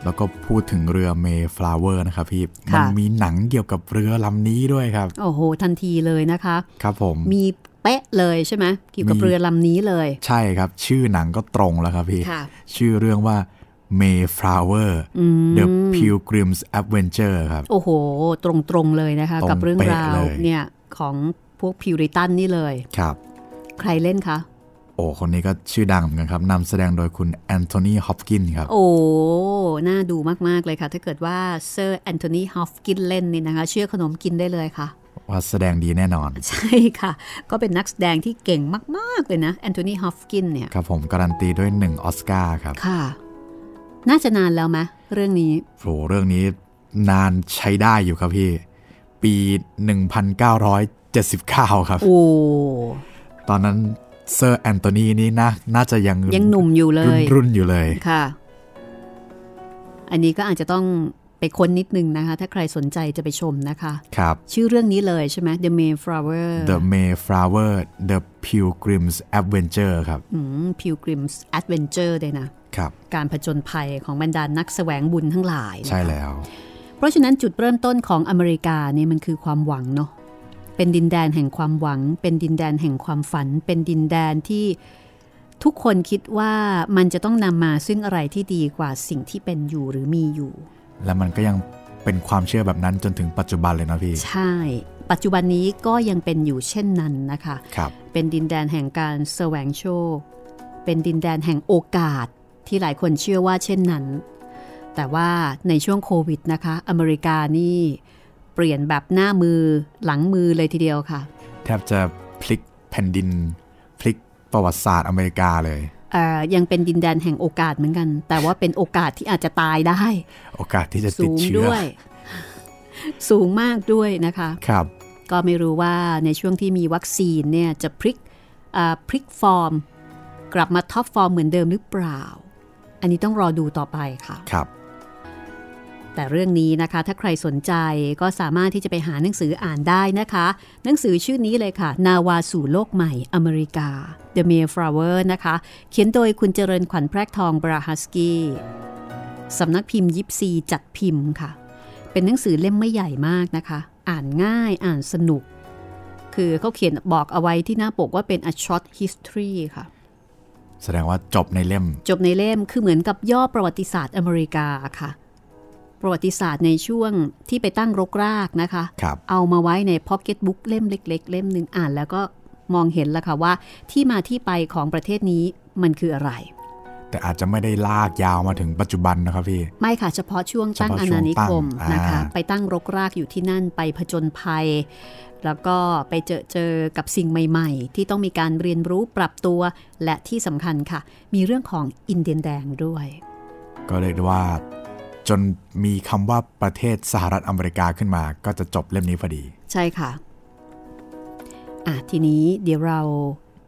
แล้วก็พูดถึงเรือ Mayflower นะครับพี่มันมีหนังเกี่ยวกับเรือลำนี้ด้วยครับโอ้โหทันทีเลยนะคะครับผมมีเป๊ะเลยใช่ไหมเกี่ยวกับเรือลำนี้เลยใช่ครับชื่อหนังก็ตรงแล้วครับพี่ชื่อเรื่องว่า Mayflower The Pilgrim's Adventure ครับโอ้โหตรงเลยนะคะกับเรื่องราวเนี่ยของพวกพิวริตันนี่เลยครับใครเล่นคะโอ้คนนี้ก็ชื่อดังเหมือนกันครับนำแสดงโดยคุณแอนโทนีฮอปกินครับโอ้น่าดูมากๆเลยค่ะถ้าเกิดว่าเซอร์แอนโทนีฮอปกินเล่นนี่นะคะเชื่อขนมกินได้เลยค่ะว่าแสดงดีแน่นอนใช่ค่ะก็เป็นนักแสดงที่เก่งมากๆเลยนะแอนโทนีฮอปกินเนี่ยครับผมการันตีด้วย1 ออสการ์ครับค่ะน่าจะนานแล้วไหมเรื่องนี้โอ้เรื่องนี้นานใช้ได้อยู่ครับพี่ปี1979ครับโอ้ตอนนั้นเซอร์แอนโทนีนี่น่าจะยังหนุ่มอยู่เลยรุ่นอยู่เลยค่ะอันนี้ก็อาจจะต้อง ไปค้นนิดนึงนะคะถ้าใครสนใจจะไปชมนะคะครับชื่อเรื่องนี้เลยใช่ไหม The Mayflower The Mayflower The Pilgrim's Adventure ครับPilgrim's Adventure เลยนะครับการผจญภัยของบรรดา นักแสวงบุญทั้งหลายใช่แล้วเพราะฉะนั้นจุดเริ่มต้นของอเมริกาเนี่ยมันคือความหวังเนาะเป็นดินแดนแห่งความหวังเป็นดินแดนแห่งความฝันเป็นดินแดนที่ทุกคนคิดว่ามันจะต้องนำมาซึ่งอะไรที่ดีกว่าสิ่งที่เป็นอยู่หรือมีอยู่และมันก็ยังเป็นความเชื่อแบบนั้นจนถึงปัจจุบันเลยนะพี่ใช่ปัจจุบันนี้ก็ยังเป็นอยู่เช่นนั้นนะคะครับเป็นดินแดนแห่งการแสวงโชคเป็นดินแดนแห่งโอกาสที่หลายคนเชื่อว่าเช่นนั้นแต่ว่าในช่วงโควิดนะคะอเมริกานี่เปลี่ยนแบบหน้ามือหลังมือเลยทีเดียวค่ะแทบจะพลิกแผ่นดินพลิกประวัติศาสตร์อเมริกาเลยยังเป็นดินแดนแห่งโอกาสเหมือนกันแต่ว่าเป็นโอกาสที่อาจจะตายได้โอกาสที่จะติดเชื้อสูงด้วยสูงมากด้วยนะคะครับก็ไม่รู้ว่าในช่วงที่มีวัคซีนเนี่ยจะพลิกฟอร์มกลับมาท็อปฟอร์มเหมือนเดิมหรือเปล่าอันนี้ต้องรอดูต่อไปค่ะครับแต่เรื่องนี้นะคะถ้าใครสนใจก็สามารถที่จะไปหาหนังสืออ่านได้นะคะหนังสือชื่อนี้เลยค่ะนาวาสู่โลกใหม่อเมริกา The Mayflower นะคะเขียนโดยคุณเจริญขวัญแพรกทองบราฮัสกี้สำนักพิมพ์ยิปซีจัดพิมพ์ค่ะเป็นหนังสือเล่มไม่ใหญ่มากนะคะอ่านง่ายอ่านสนุกคือเขาเขียนบอกเอาไว้ที่หน้าปกว่าเป็น A Short History ค่ะแสดงว่าจบในเล่มคือเหมือนกับย่อประวัติศาสตร์อเมริกาค่ะประวัติศาสตร์ในช่วงที่ไปตั้งรกรากนะคะเอามาไว้ในพ็อกเก็ตบุ๊กเล่มเล็กๆเล่มนึงอ่านแล้วก็มองเห็นแล้วค่ะว่าที่มาที่ไปของประเทศนี้มันคืออะไรแต่อาจจะไม่ได้ลากยาวมาถึงปัจจุบันนะครับพี่ไม่ค่ะเฉพาะช่วงตั้งอาณานิคมนะคะไปตั้งรกรากอยู่ที่นั่นไปผจญภัยแล้วก็ไปเจอกับสิ่งใหม่ๆที่ต้องมีการเรียนรู้ปรับตัวและที่สำคัญค่ะมีเรื่องของอินเดียนแดงด้วยก็เรียกได้ว่าจนมีคำว่าประเทศสหรัฐอเมริกาขึ้นมาก็จะจบเล่มนี้พอดีใช่ค่ะทีนี้เดี๋ยวเรา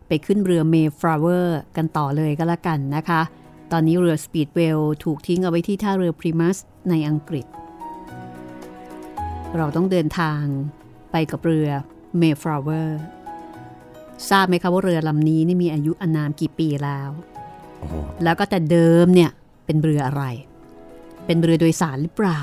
ไปขึ้นเรือ Mayflower กันต่อเลยก็แล้วกันนะคะตอนนี้เรือ Speedwell ถูกทิ้งเอาไว้ที่ท่าเรือ Primus ในอังกฤษเราต้องเดินทางไปกับเรือ Mayflower ทราบไหมคะว่าเรือลำนี้นี่มีอายุอานามกี่ปีแล้วแล้วก็แต่เดิมเนี่ยเป็นเรืออะไรเป็นเรือโดยสารหรือเปล่า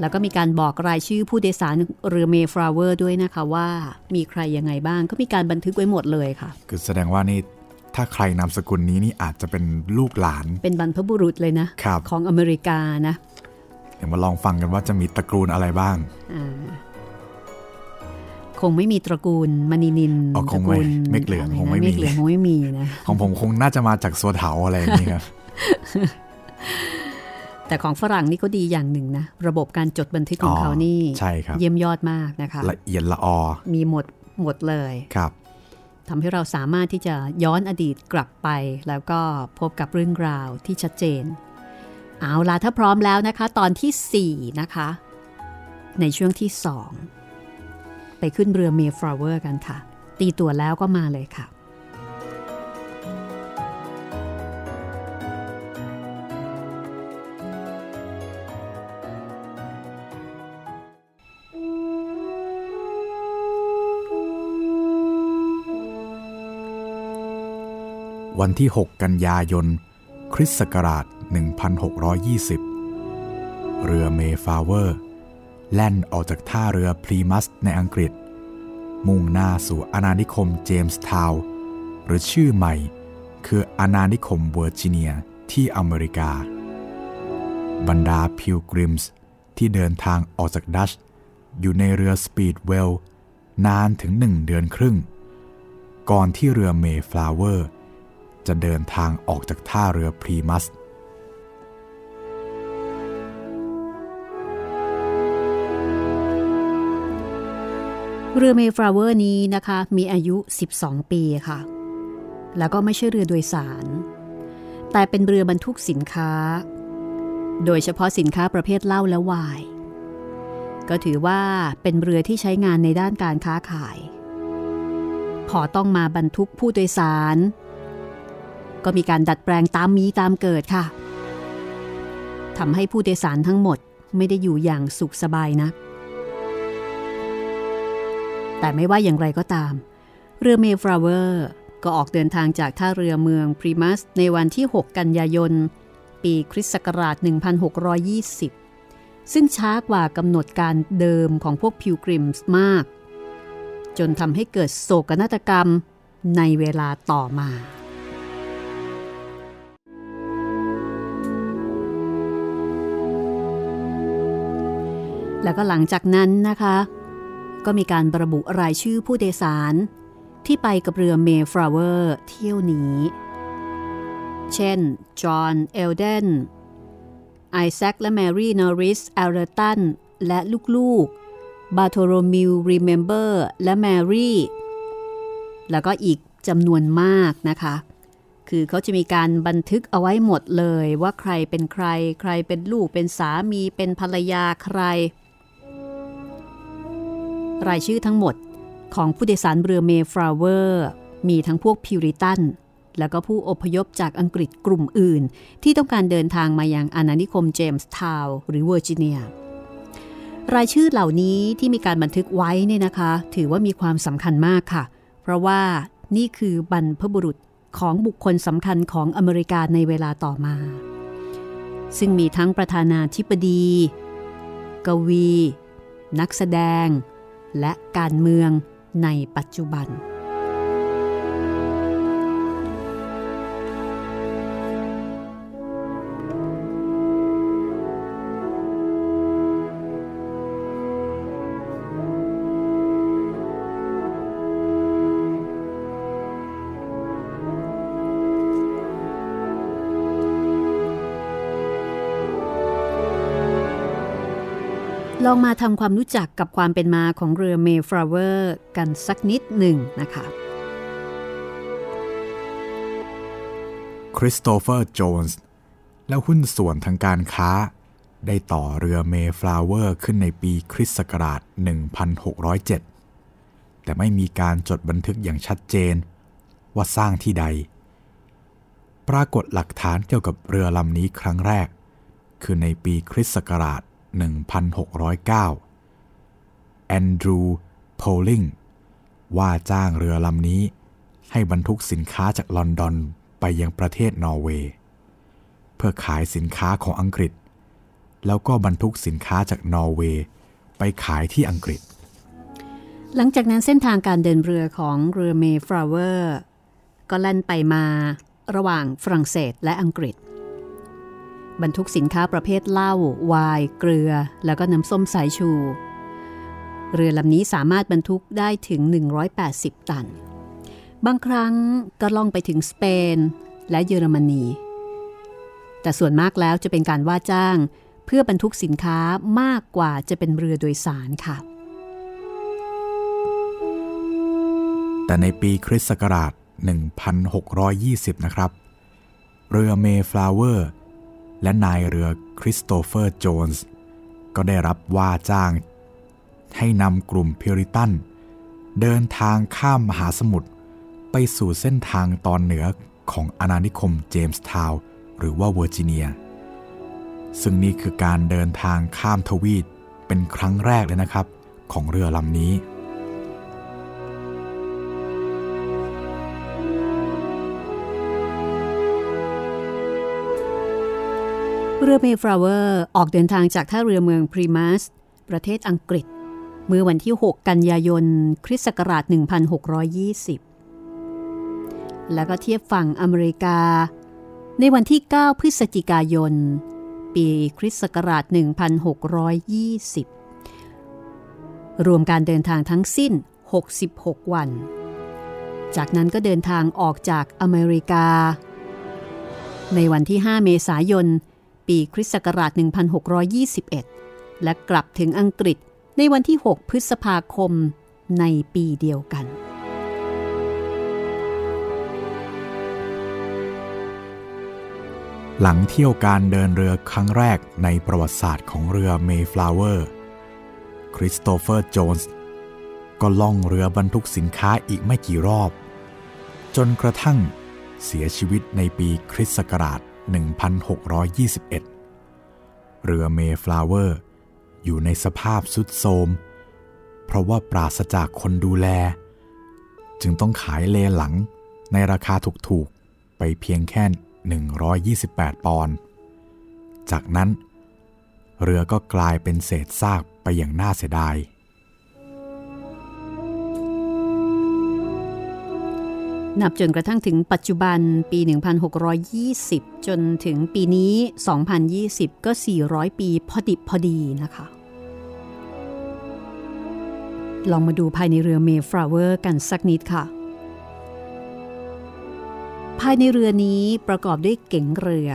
แล้วก็มีการบอกรายชื่อผู้โดยสารเรือ Mayflower ด้วยนะคะว่ามีใครยังไงบ้างก็มีการบันทึกไว้หมดเลยค่ะคือแสดงว่านี่ถ้าใครนามสกุลนี้นี่อาจจะเป็นลูกหลานเป็นบรรพบุรุษเลยนะของอเมริกานะเดี๋ยวมาลองฟังกันว่าจะมีตระกูลอะไรบ้างคงไม่มีตระกูลมณีนินตระกูลเมฆเหลืองคงไม่มีนะของผมคงน่าจะมาจากสัวเถาอะไรอย่างนี้ครับแต่ของฝรั่งนี่ก็ดีอย่างหนึ่งนะระบบการจดบันทึกของเขานี่เยี่ยมยอดมากนะคะละเอียดละออมีหมดเลยครับทำให้เราสามารถที่จะย้อนอดีตกลับไปแล้วก็พบกับเรื่องราวที่ชัดเจนเอาล่ะถ้าพร้อมแล้วนะคะตอนที่4นะคะในช่วงที่2ไปขึ้นเรือ Mayflower กันค่ะตีตัวแล้วก็มาเลยค่ะวันที่6กันยายนคริสต์ศักราช1620เรือ Mayflower แล่นออกจากท่าเรือ Primus ในอังกฤษมุ่งหน้าสู่อาณานิคมเจมส์ทาวน์หรือชื่อใหม่คืออาณานิคมเวอร์จิเนียที่อเมริกาบรรดา Pilgrims ที่เดินทางออกจากดัชอยู่ในเรือ Speedwell นานถึง1เดือนครึ่งก่อนที่เรือ Mayflowerจะเดินทางออกจากท่าเรือพรีมัสเรือ Mayflower นี้นะคะมีอายุ12ปีค่ะแล้วก็ไม่ใช่เรือโดยสารแต่เป็นเรือบรรทุกสินค้าโดยเฉพาะสินค้าประเภทเหล้าและไวน์ก็ถือว่าเป็นเรือที่ใช้งานในด้านการค้าขายพอต้องมาบรรทุกผู้โดยสารก็มีการดัดแปลงตามมีตามเกิดค่ะ ทำให้ผู้โดยสารทั้งหมดไม่ได้อยู่อย่างสุขสบายนักแต่ไม่ว่าอย่างไรก็ตามเรือ Mayflower ก็ออกเดินทางจากท่าเรือเมือง Primus ในวันที่6กันยายนปีคริสต์ศักราช1620ซึ่งช้ากว่ากำหนดการเดิมของพวก Pilgrims มากจนทำให้เกิดโศกนาฏกรรมในเวลาต่อมาแล้วก็หลังจากนั้นนะคะก็มีการระบุรายชื่อผู้โดยสารที่ไปกับเรือ Mayflower เที่ยวนี้เช่นจอห์นเอลเดนไอแซคและแมรี่นอริสแอลเลอร์ตันและลูกๆบาโทโรมิวรีเมมเบอร์และแมรี่แล้วก็อีกจำนวนมากนะคะคือเขาจะมีการบันทึกเอาไว้หมดเลยว่าใครเป็นใครใครเป็นลูกเป็นสามีเป็นภรรยาใครรายชื่อทั้งหมดของผู้โดยสารเรือ Mayflower มีทั้งพวกพิวริตันและก็ผู้อพยพจากอังกฤษกลุ่มอื่นที่ต้องการเดินทางมายังอาณานิคมเจมส์ทาวน์หรือเวอร์จิเนียรายชื่อเหล่านี้ที่มีการบันทึกไว้เนี่ยนะคะถือว่ามีความสำคัญมากค่ะเพราะว่านี่คือบรรพบุรุษของบุคคลสำคัญของอเมริกาในเวลาต่อมาซึ่งมีทั้งประธานาธิบดีกวีนักแสดงและการเมืองในปัจจุบันลองมาทำความรู้จักกับความเป็นมาของเรือ Mayflower กันสักนิดหนึ่งนะคะคริสโตเฟอร์โจนส์และหุ้นส่วนทางการค้าได้ต่อเรือ Mayflower ขึ้นในปีคริสต์ศักราช1607แต่ไม่มีการจดบันทึกอย่างชัดเจนว่าสร้างที่ใดปรากฏหลักฐานเกี่ยวกับเรือลำนี้ครั้งแรกคือในปีคริสต์ศักราช1609แอนดรูว์โพลิงว่าจ้างเรือลำนี้ให้บรรทุกสินค้าจากลอนดอนไปยังประเทศนอร์เวย์เพื่อขายสินค้าของอังกฤษแล้วก็บรรทุกสินค้าจากนอร์เวย์ไปขายที่อังกฤษหลังจากนั้นเส้นทางการเดินเรือของเรือ Mayflower ก็แล่นไปมาระหว่างฝรั่งเศสและอังกฤษบรรทุกสินค้าประเภทเหล้าวายเกลือแล้วก็น้ำส้มสายชูเรือลำนี้สามารถบรรทุกได้ถึง180ตันบางครั้งก็ล่องไปถึงสเปนและเยอรมนีแต่ส่วนมากแล้วจะเป็นการว่าจ้างเพื่อบรรทุกสินค้ามากกว่าจะเป็นเรือโดยสารค่ะแต่ในปีคริสต์ศักราช1620นะครับเรือ Mayflowerและนายเรือคริสโตเฟอร์โจนส์ก็ได้รับว่าจ้างให้นำกลุ่มพิวริตันเดินทางข้ามมหาสมุทรไปสู่เส้นทางตอนเหนือของอาณานิคมเจมส์ทาวน์หรือว่าเวอร์จิเนียซึ่งนี่คือการเดินทางข้ามทวีปเป็นครั้งแรกเลยนะครับของเรือลำนี้เรือ Mayflower ออกเดินทางจากท่าเรือเมือง Primus ประเทศอังกฤษเมื่อวันที่6กันยายนคริสต์ศักราช1620แล้วก็เทียบฝั่งอเมริกาในวันที่9พฤศจิกายนปีคริสต์ศักราช1620รวมการเดินทางทั้งสิ้น66วันจากนั้นก็เดินทางออกจากอเมริกาในวันที่5เมษายนปีคริสต์ศักราช1621และกลับถึงอังกฤษในวันที่6พฤษภาคมในปีเดียวกันหลังเที่ยวการเดินเรือครั้งแรกในประวัติศาสตร์ของเรือ Mayflower คริสโตเฟอร์โจนส์ก็ล่องเรือบรรทุกสินค้าอีกไม่กี่รอบจนกระทั่งเสียชีวิตในปีคริสต์ศักราช1621 เรือเมฟลาเวอร์อยู่ในสภาพทรุดโทรมเพราะว่าปราศจากคนดูแลจึงต้องขายเลหลังในราคาถูกๆไปเพียงแค่128ปอนด์จากนั้นเรือก็กลายเป็นเศษซากไปอย่างน่าเสียดายนับจนกระทั่งถึงปัจจุบันปี1620จนถึงปีนี้2020ก็400ปีพอดิบพอดีนะคะลองมาดูภายในเรือเมฟลาเวอร์กันสักนิดค่ะภายในเรือนี้ประกอบด้วยเก๋งเรือ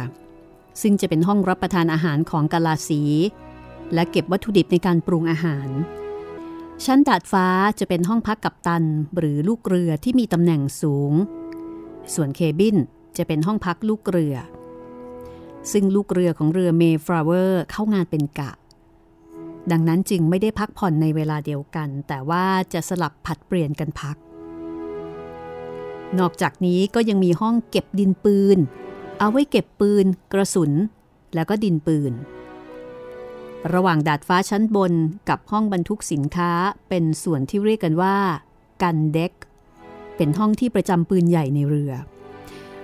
ซึ่งจะเป็นห้องรับประทานอาหารของกาลาสีและเก็บวัตถุดิบในการปรุงอาหารชั้นดาดฟ้าจะเป็นห้องพักกัปตันหรือลูกเรือที่มีตำแหน่งสูงส่วนเคบินจะเป็นห้องพักลูกเรือซึ่งลูกเรือของเรือเมฟลาเวอร์เข้างานเป็นกะดังนั้นจึงไม่ได้พักผ่อนในเวลาเดียวกันแต่ว่าจะสลับผัดเปลี่ยนกันพักนอกจากนี้ก็ยังมีห้องเก็บดินปืนเอาไว้เก็บปืนกระสุนแล้วก็ดินปืนระหว่างดาดฟ้าชั้นบนกับห้องบรรทุกสินค้าเป็นส่วนที่เรียกกันว่ากันเด็กเป็นห้องที่ประจำปืนใหญ่ในเรือ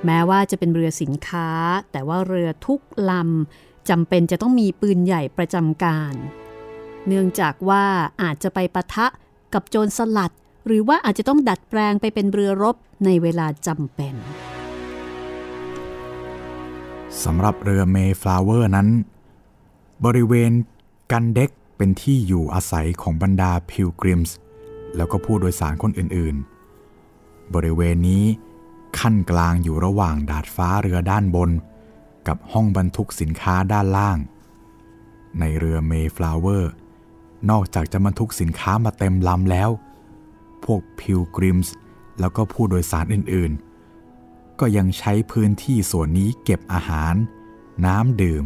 แม้ว่าจะเป็นเรือสินค้าแต่ว่าเรือทุกลำจำเป็นจะต้องมีปืนใหญ่ประจำการเนื่องจากว่าอาจจะไปปะทะกับโจรสลัดหรือว่าอาจจะต้องดัดแปลงไปเป็นเรือรบในเวลาจำเป็นสำหรับเรือเมฟลาเวอร์นั้นบริเวณกันเด็กเป็นที่อยู่อาศัยของบรรดาพิลกริมส์แล้วก็ผู้โดยสารคนอื่นๆบริเวณนี้ขั้นกลางอยู่ระหว่างดาดฟ้าเรือด้านบนกับห้องบรรทุกสินค้าด้านล่างในเรือเมฟลาเวอร์นอกจากจะบรรทุกสินค้ามาเต็มลำแล้วพวกพิลกริมส์แล้วก็ผู้โดยสารอื่นๆก็ยังใช้พื้นที่ส่วนนี้เก็บอาหารน้ำดื่ม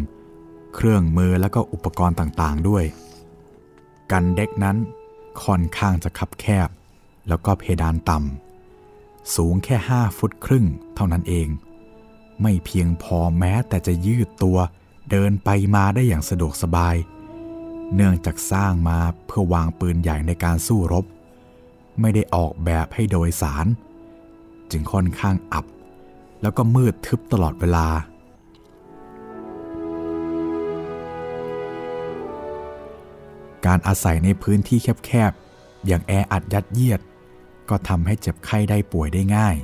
เครื่องมือและก็อุปกรณ์ต่างๆด้วยกันเด็กนั้นค่อนข้างจะคับแคบแล้วก็เพดานต่ำสูงแค่5 ฟุตครึ่งเท่านั้นเองไม่เพียงพอแม้แต่จะยืดตัวเดินไปมาได้อย่างสะดวกสบายเนื่องจากสร้างมาเพื่อวางปืนใหญ่ในการสู้รบไม่ได้ออกแบบให้โดยสารจึงค่อนข้างอับแล้วก็มืดทึบตลอดเวลาการอาศัยในพื้นที่แคบๆอย่างแออัดยัดเยียดก็ทำให้เจ็บไข้ได้ป่วยได้ง่าย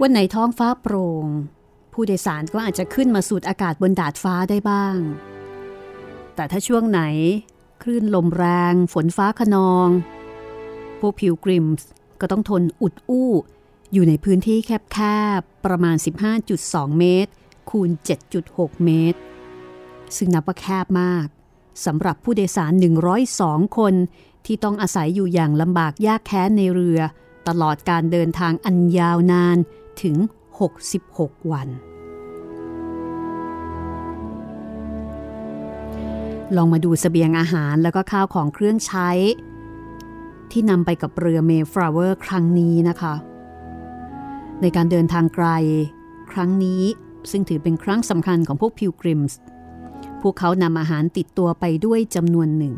วันไหนท้องฟ้าโปร่งผู้โดยสารก็อาจจะขึ้นมาสูดอากาศบนดาดฟ้าได้บ้างแต่ถ้าช่วงไหนคลื่นลมแรงฝนฟ้าคะนองพวกพิลกริมส์ก็ต้องทนอุดอู้อยู่ในพื้นที่แคบๆประมาณ 15.2 เมตรคูณ 7.6 เมตรซึ่งนับว่าแคบมากสำหรับผู้โดยสาร102คนที่ต้องอาศัยอยู่อย่างลำบากยากแค้นในเรือตลอดการเดินทางอันยาวนานถึง66วันลองมาดูเสบียงอาหารแล้วก็ข้าวของเครื่องใช้ที่นำไปกับเรือเมฟลาเวอร์ครั้งนี้นะคะในการเดินทางไกลครั้งนี้ซึ่งถือเป็นครั้งสำคัญของพวกพิลกริมส์พวกเขานำอาหารติดตัวไปด้วยจำนวนหนึ่ง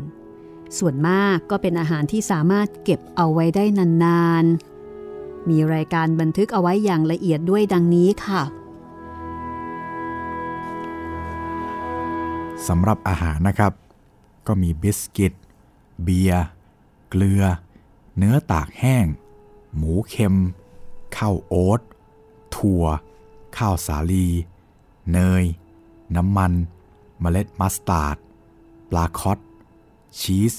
ส่วนมากก็เป็นอาหารที่สามารถเก็บเอาไว้ได้นานๆมีรายการบันทึกเอาไว้อย่างละเอียดด้วยดังนี้ค่ะสำหรับอาหารนะครับก็มีบิสกิตเบียร์เกลือเนื้อตากแห้งหมูเค็มข้าวโอ๊ตถั่วข้าวสาลีเนยน้ำมันเมล็ดมัสตาร์ดปลาคอตชีส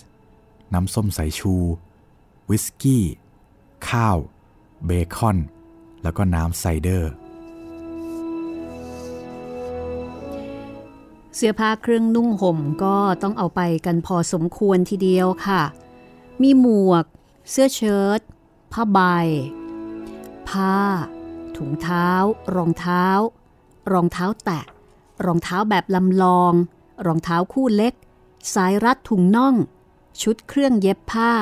น้ำส้มสายชูวิสกี้ข้าวเบคอนแล้วก็น้ำไซเดอร์เสื้อผ้าเครื่องนุ่งห่มก็ต้องเอาไปกันพอสมควรทีเดียวค่ะมีหมวกเสื้อเชิ้ตผ้าใบผ้าถุงเท้ารองเท้ารองเท้าแตะรองเท้าแบบลำลองรองเท้าคู่เล็กสายรัดถุงน่องชุดเครื่องเย็บผ้า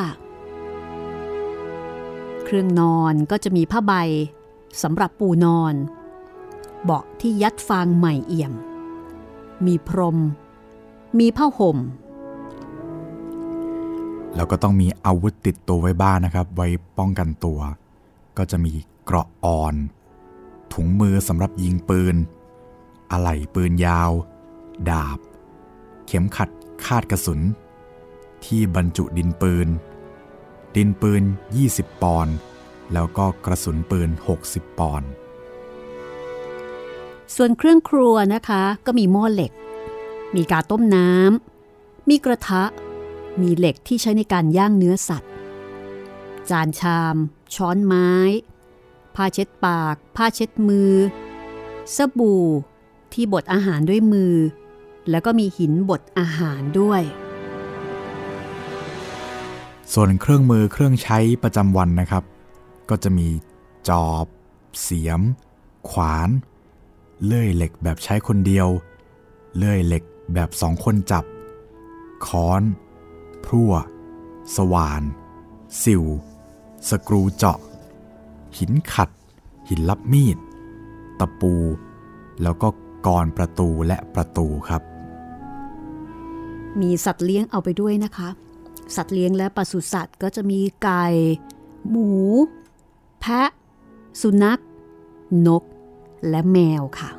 เครื่องนอนก็จะมีผ้าใบสำหรับปูนอน เบาะที่ยัดฟางใหม่เอี่ยมมีพรมมีผ้าห่มแล้วก็ต้องมีอาวุธติดตัวไว้บ้างนะครับไว้ป้องกันตัวก็จะมีเกราะอ่อนถุงมือสำหรับยิงปืนอะไหล่ปืนยาวดาบเข็มขัดคาดกระสุนที่บรรจุดินปืน20ปอนด์แล้วก็กระสุนปืน60ปอนด์ส่วนเครื่องครัวนะคะก็มีหม้อเหล็กมีกาต้มน้ำมีกระทะมีเหล็กที่ใช้ในการย่างเนื้อสัตว์จานชามช้อนไม้ผ้าเช็ดปากผ้าเช็ดมือสบู่ที่บดอาหารด้วยมือแล้วก็มีหินบดอาหารด้วยส่วนเครื่องมือเครื่องใช้ประจำวันนะครับก็จะมีจอบเสียมขวานเลื่อยเหล็กแบบใช้คนเดียวเลื่อยเหล็กแบบสองคนจับค้อนพลั่วสว่านสิวสกรูเจาะหินขัดหินลับมีดตะปูแล้วก็กรประตูและประตูครับมีสัตว์เลี้ยงเอาไปด้วยนะคะสัตว์เลี้ยงและปศุสัตว์ก็จะมีไก่หมูแพะสุนัขนกและแมวค่ะ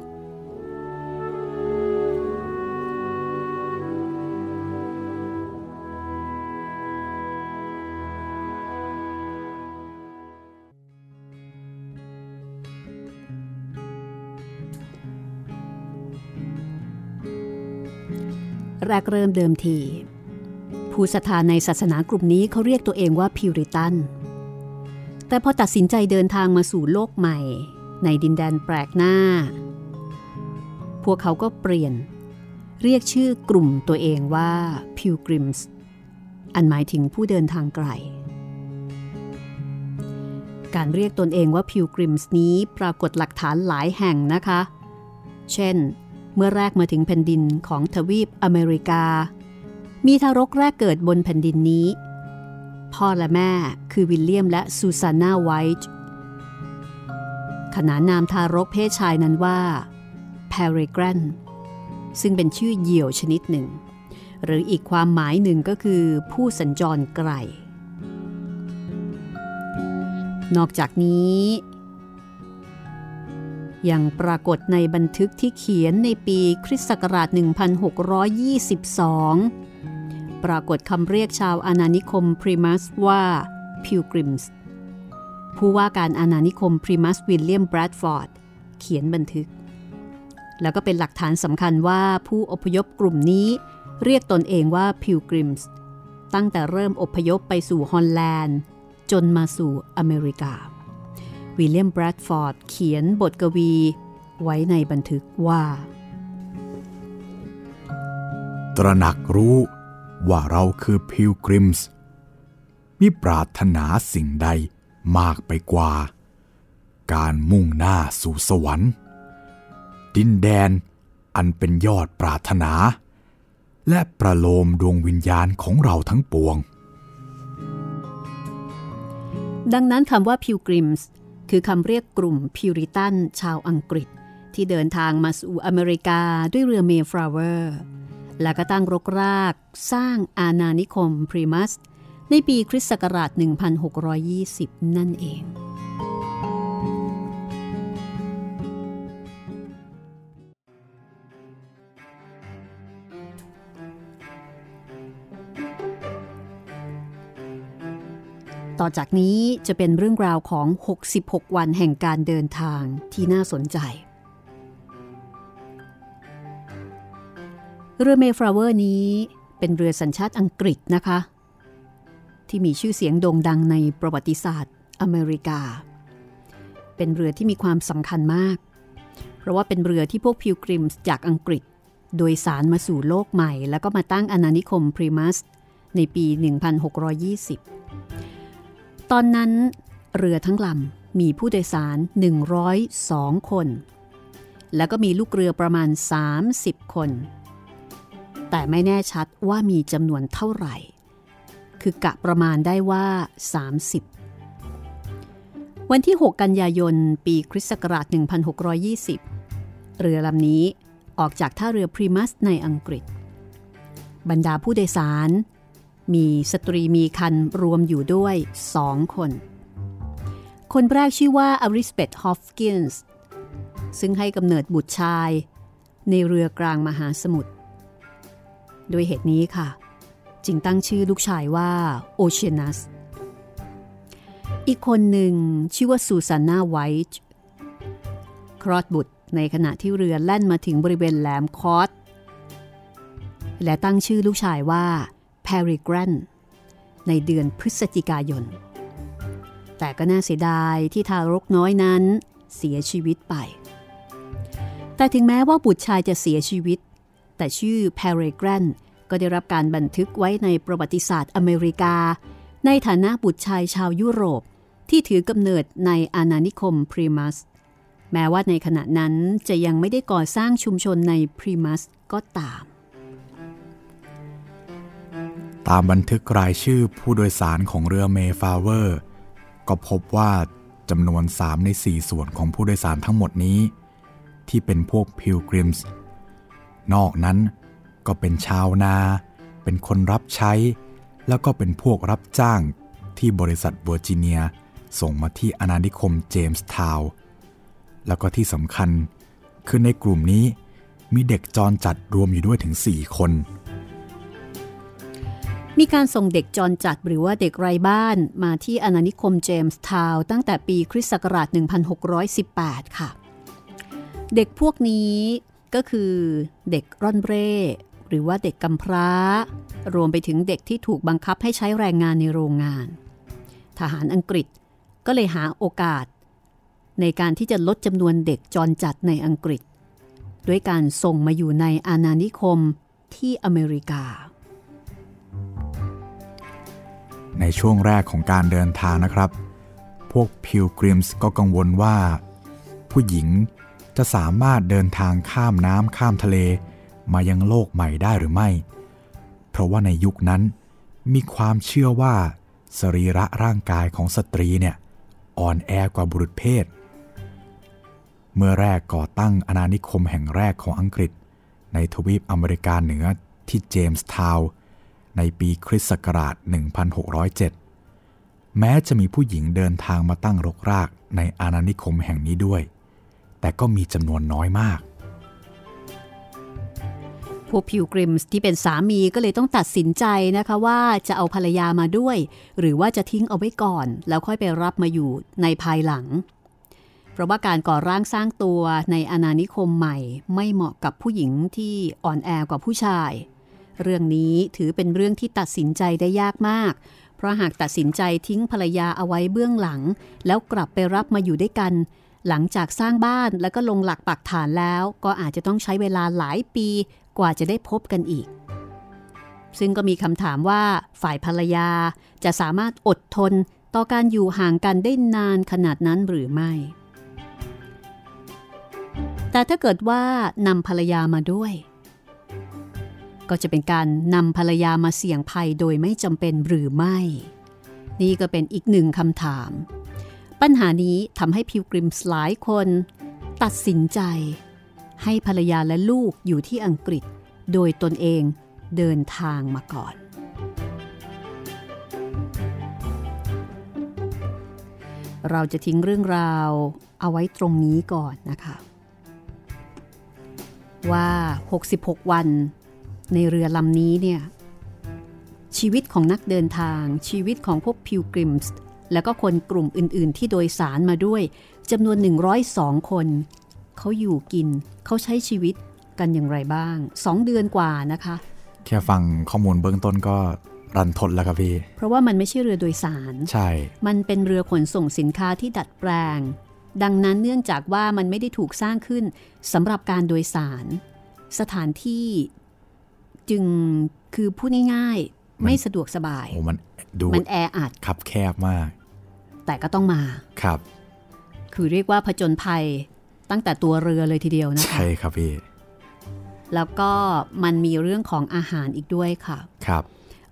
แรกเริ่มเดิมทีผู้ศรัทธาในศาสนากลุ่มนี้เขาเรียกตัวเองว่าพิวริตันแต่พอตัดสินใจเดินทางมาสู่โลกใหม่ในดินแดนแปลกหน้าพวกเขาก็เปลี่ยนเรียกชื่อกลุ่มตัวเองว่าพิลกริมส์อันหมายถึงผู้เดินทางไกลการเรียกตนเองว่าพิลกริมส์นี้ปรากฏหลักฐานหลายแห่งนะคะเช่นเมื่อแรกมาถึงแผ่นดินของทวีปอเมริกามีทารกแรกเกิดบนแผ่นดินนี้พ่อและแม่คือวิลเลียมและซูซาน่าไวท์ขนานนามทารกเพศชายนั้นว่า Peregrine ซึ่งเป็นชื่อเหยี่ยวชนิดหนึ่งหรืออีกความหมายหนึ่งก็คือผู้สัญจรไกลนอกจากนี้ยังปรากฏในบันทึกที่เขียนในปีคริสต์ศักราช1622ปรากฏคำเรียกชาวอาณานิคมพรีมัสว่า Pilgrims ผู้ว่าการอาณานิคมพรีมัสวิลเลียมแบรดฟอร์ดเขียนบันทึกแล้วก็เป็นหลักฐานสำคัญว่าผู้อพยพกลุ่มนี้เรียกตนเองว่า Pilgrims ตั้งแต่เริ่มอพยพไปสู่ฮอลแลนด์จนมาสู่อเมริกาวิลเลียมแบรดฟอร์ดเขียนบทกวีไว้ในบันทึกว่าตระหนักรู้ว่าเราคือพิลกริมส์มิปรารถนาสิ่งใดมากไปกว่าการมุ่งหน้าสู่สวรรค์ดินแดนอันเป็นยอดปรารถนาและประโลมดวงวิญญาณของเราทั้งปวงดังนั้นคำว่าพิลกริมส์คือคำเรียกกลุ่มพิวริตันชาวอังกฤษที่เดินทางมาสู่อเมริกาด้วยเรือ Mayflower และก็ตั้งรกรากสร้างอาณานิคมพรีมัสในปีคริสต์ศักราช1620นั่นเองต่อจากนี้จะเป็นเรื่องราวของ66วันแห่งการเดินทางที่น่าสนใจเรือ Mayflower นี้เป็นเรือสัญชาติอังกฤษนะคะที่มีชื่อเสียงโด่งดังในประวัติศาสตร์อเมริกาเป็นเรือที่มีความสำคัญมากเพราะว่าเป็นเรือที่พวกพิลกริมส์จากอังกฤษโดยสารมาสู่โลกใหม่แล้วก็มาตั้งอาณานิคมพรีมัสในปี1620ตอนนั้นเรือทั้งลำมีผู้โดยสาร102คนแล้วก็มีลูกเรือประมาณ30คนแต่ไม่แน่ชัดว่ามีจำนวนเท่าไหร่คือกะประมาณได้ว่า30วันที่6กันยายนปีคริสต์ศักราช1620 เรือลำนี้ออกจากท่าเรือ Primus ในอังกฤษบรรดาผู้โดยสารมีสตรีมีครรภ์รวมอยู่ด้วย2คนคนแรกชื่อว่าอลิซาเบธ ฮอปกินส์ซึ่งให้กำเนิดบุตรชายในเรือกลางมหาสมุทรด้วยเหตุนี้ค่ะจึงตั้งชื่อลูกชายว่าโอเชียนัสอีกคนหนึ่งชื่อว่าซูซานนาไวท์คลอดบุตรในขณะที่เรือแล่นมาถึงบริเวณแหลมคอสและตั้งชื่อลูกชายว่า Peregrine ในเดือนพฤศจิกายนแต่ก็น่าเสียดายที่ทารกน้อยนั้นเสียชีวิตไปแต่ถึงแม้ว่าบุตรชายจะเสียชีวิตแต่ชื่อ Peregrine ก็ได้รับการบันทึกไว้ในประวัติศาสตร์อเมริกาในฐานะบุตรชายชาวยุโรปที่ถือกำเนิดในอาณานิคม Primus แม้ว่าในขณะนั้นจะยังไม่ได้ก่อสร้างชุมชนใน Primus ก็ตามบันทึกรายชื่อผู้โดยสารของเรือ Mayflower ก็พบว่าจำนวน3ใน4ส่วนของผู้โดยสารทั้งหมดนี้ที่เป็นพวก Pilgrims นอกนั้นก็เป็นชาวนาเป็นคนรับใช้แล้วก็เป็นพวกรับจ้างที่บริษัทเวอร์จิเนียส่งมาที่อาณานิคมเจมส์ทาวน์แล้วก็ที่สำคัญคือในกลุ่มนี้มีเด็กจรจัดรวมอยู่ด้วยถึง4คนมีการส่งเด็กจรจัดหรือว่าเด็กไร้บ้านมาที่อาณานิคมเจมส์ทาวน์ตั้งแต่ปีคริสต์ศักราช1618ค่ะเด็กพวกนี้ก็คือเด็กร่อนเร่หรือว่าเด็กกำพร้ารวมไปถึงเด็กที่ถูกบังคับให้ใช้แรงงานในโรงงานทหารอังกฤษก็เลยหาโอกาสในการที่จะลดจำนวนเด็กจรจัดในอังกฤษด้วยการส่งมาอยู่ในอาณานิคมที่อเมริกาในช่วงแรกของการเดินทางนะครับพวก Pilgrims ก็กังวลว่าผู้หญิงจะสามารถเดินทางข้ามน้ำข้ามทะเลมายังโลกใหม่ได้หรือไม่เพราะว่าในยุคนั้นมีความเชื่อว่าสรีระร่างกายของสตรีเนี่ยอ่อนแอกว่าบุรุษเพศเมื่อแรกก่อตั้งอาณานิคมแห่งแรกของอังกฤษในทวีปอเมริกาเหนือที่เจมส์ทาวน์ในปีคริสต์ศักราช1607แม้จะมีผู้หญิงเดินทางมาตั้งรกรากในอาณานิคมแห่งนี้ด้วยแต่ก็มีจำนวนน้อยมากพวกพิลกริมส์ที่เป็นสามีก็เลยต้องตัดสินใจนะคะว่าจะเอาภรรยามาด้วยหรือว่าจะทิ้งเอาไว้ก่อนแล้วค่อยไปรับมาอยู่ในภายหลังเพราะว่าการก่อร่างสร้างตัวในอาณานิคมใหม่ไม่เหมาะกับผู้หญิงที่อ่อนแอกว่าผู้ชายเรื่องนี้ถือเป็นเรื่องที่ตัดสินใจได้ยากมากเพราะหากตัดสินใจทิ้งภรรยาเอาไว้เบื้องหลังแล้วกลับไปรับมาอยู่ด้วยกันหลังจากสร้างบ้านแล้วก็ลงหลักปักฐานแล้วก็อาจจะต้องใช้เวลาหลายปีกว่าจะได้พบกันอีกซึ่งก็มีคำถามว่าฝ่ายภรรยาจะสามารถอดทนต่อการอยู่ห่างกันได้นานขนาดนั้นหรือไม่แต่ถ้าเกิดว่านำภรรยามาด้วยก็จะเป็นการนำภรรยามาเสี่ยงภัยโดยไม่จำเป็นหรือไม่นี่ก็เป็นอีกหนึ่งคำถามปัญหานี้ทำให้พิลกริมส์หลายคนตัดสินใจให้ภรรยาและลูกอยู่ที่อังกฤษโดยตนเองเดินทางมาก่อนเราจะทิ้งเรื่องราวเอาไว้ตรงนี้ก่อนนะคะว่า66วันในเรือลำนี้เนี่ยชีวิตของนักเดินทางชีวิตของพวกพิลกริมส์แล้วก็คนกลุ่มอื่นๆที่โดยสารมาด้วยจำนวน102คนเขาอยู่กินเขาใช้ชีวิตกันอย่างไรบ้าง2เดือนกว่านะคะแค่ฟังข้อมูลเบื้องต้นก็รันทดแล้วครับพี่เพราะว่ามันไม่ใช่เรือโดยสารใช่มันเป็นเรือขนส่งสินค้าที่ดัดแปลงดังนั้นเนื่องจากว่ามันไม่ได้ถูกสร้างขึ้นสำหรับการโดยสารสถานที่จึงคือพูดง่ายๆไม่สะดวกสบายมันแออัดขับแคบมากแต่ก็ต้องมาครับคือเรียกว่าผจญภัยตั้งแต่ตัวเรือเลยทีเดียวนะคะใช่ครับพี่แล้วก็มันมีเรื่องของอาหารอีกด้วยค่ะครับ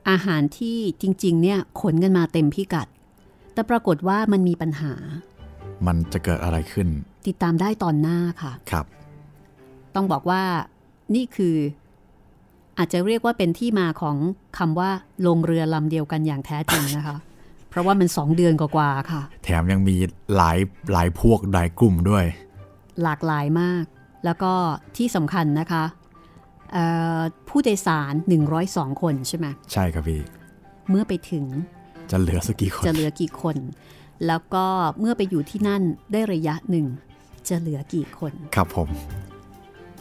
อาหารที่จริงๆเนี่ยขนกันมาเต็มพิกัดแต่ปรากฏว่ามันมีปัญหามันจะเกิดอะไรขึ้นติดตามได้ตอนหน้าค่ะครับ ต้องบอกว่านี่คืออาจจะเรียกว่าเป็นที่มาของคำว่าลงเรือลำเดียวกันอย่างแท้จริงนะคะ เพราะว่ามัน2เดือนกว่าๆค่ะแถมยังมีหลายพวกหลายกลุ่มด้วยหลากหลายมากแล้วก็ที่สำคัญนะคะผู้โดยสาร102คนใช่ไหมใช่ครับพี่เมื่อไปถึงจะเหลือสักกี่คนจะเหลือกี่คนแล้วก็เมื่อไปอยู่ที่นั่นได้ระยะหนึ่งจะเหลือกี่คนครับผม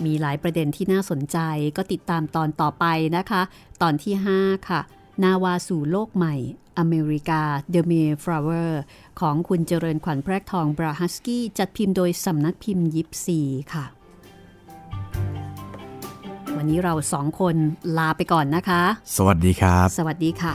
มีหลายประเด็นที่น่าสนใจก็ติดตามตอนต่อไปนะคะตอนที่5ค่ะนาวาสู่โลกใหม่อเมริกา The Mayflower ของคุณเจริญขวัญแพรกทองบราฮัสกี้จัดพิมพ์โดยสำนักพิมพ์ยิปซีค่ะวันนี้เรา2คนลาไปก่อนนะคะสวัสดีครับสวัสดีค่ะ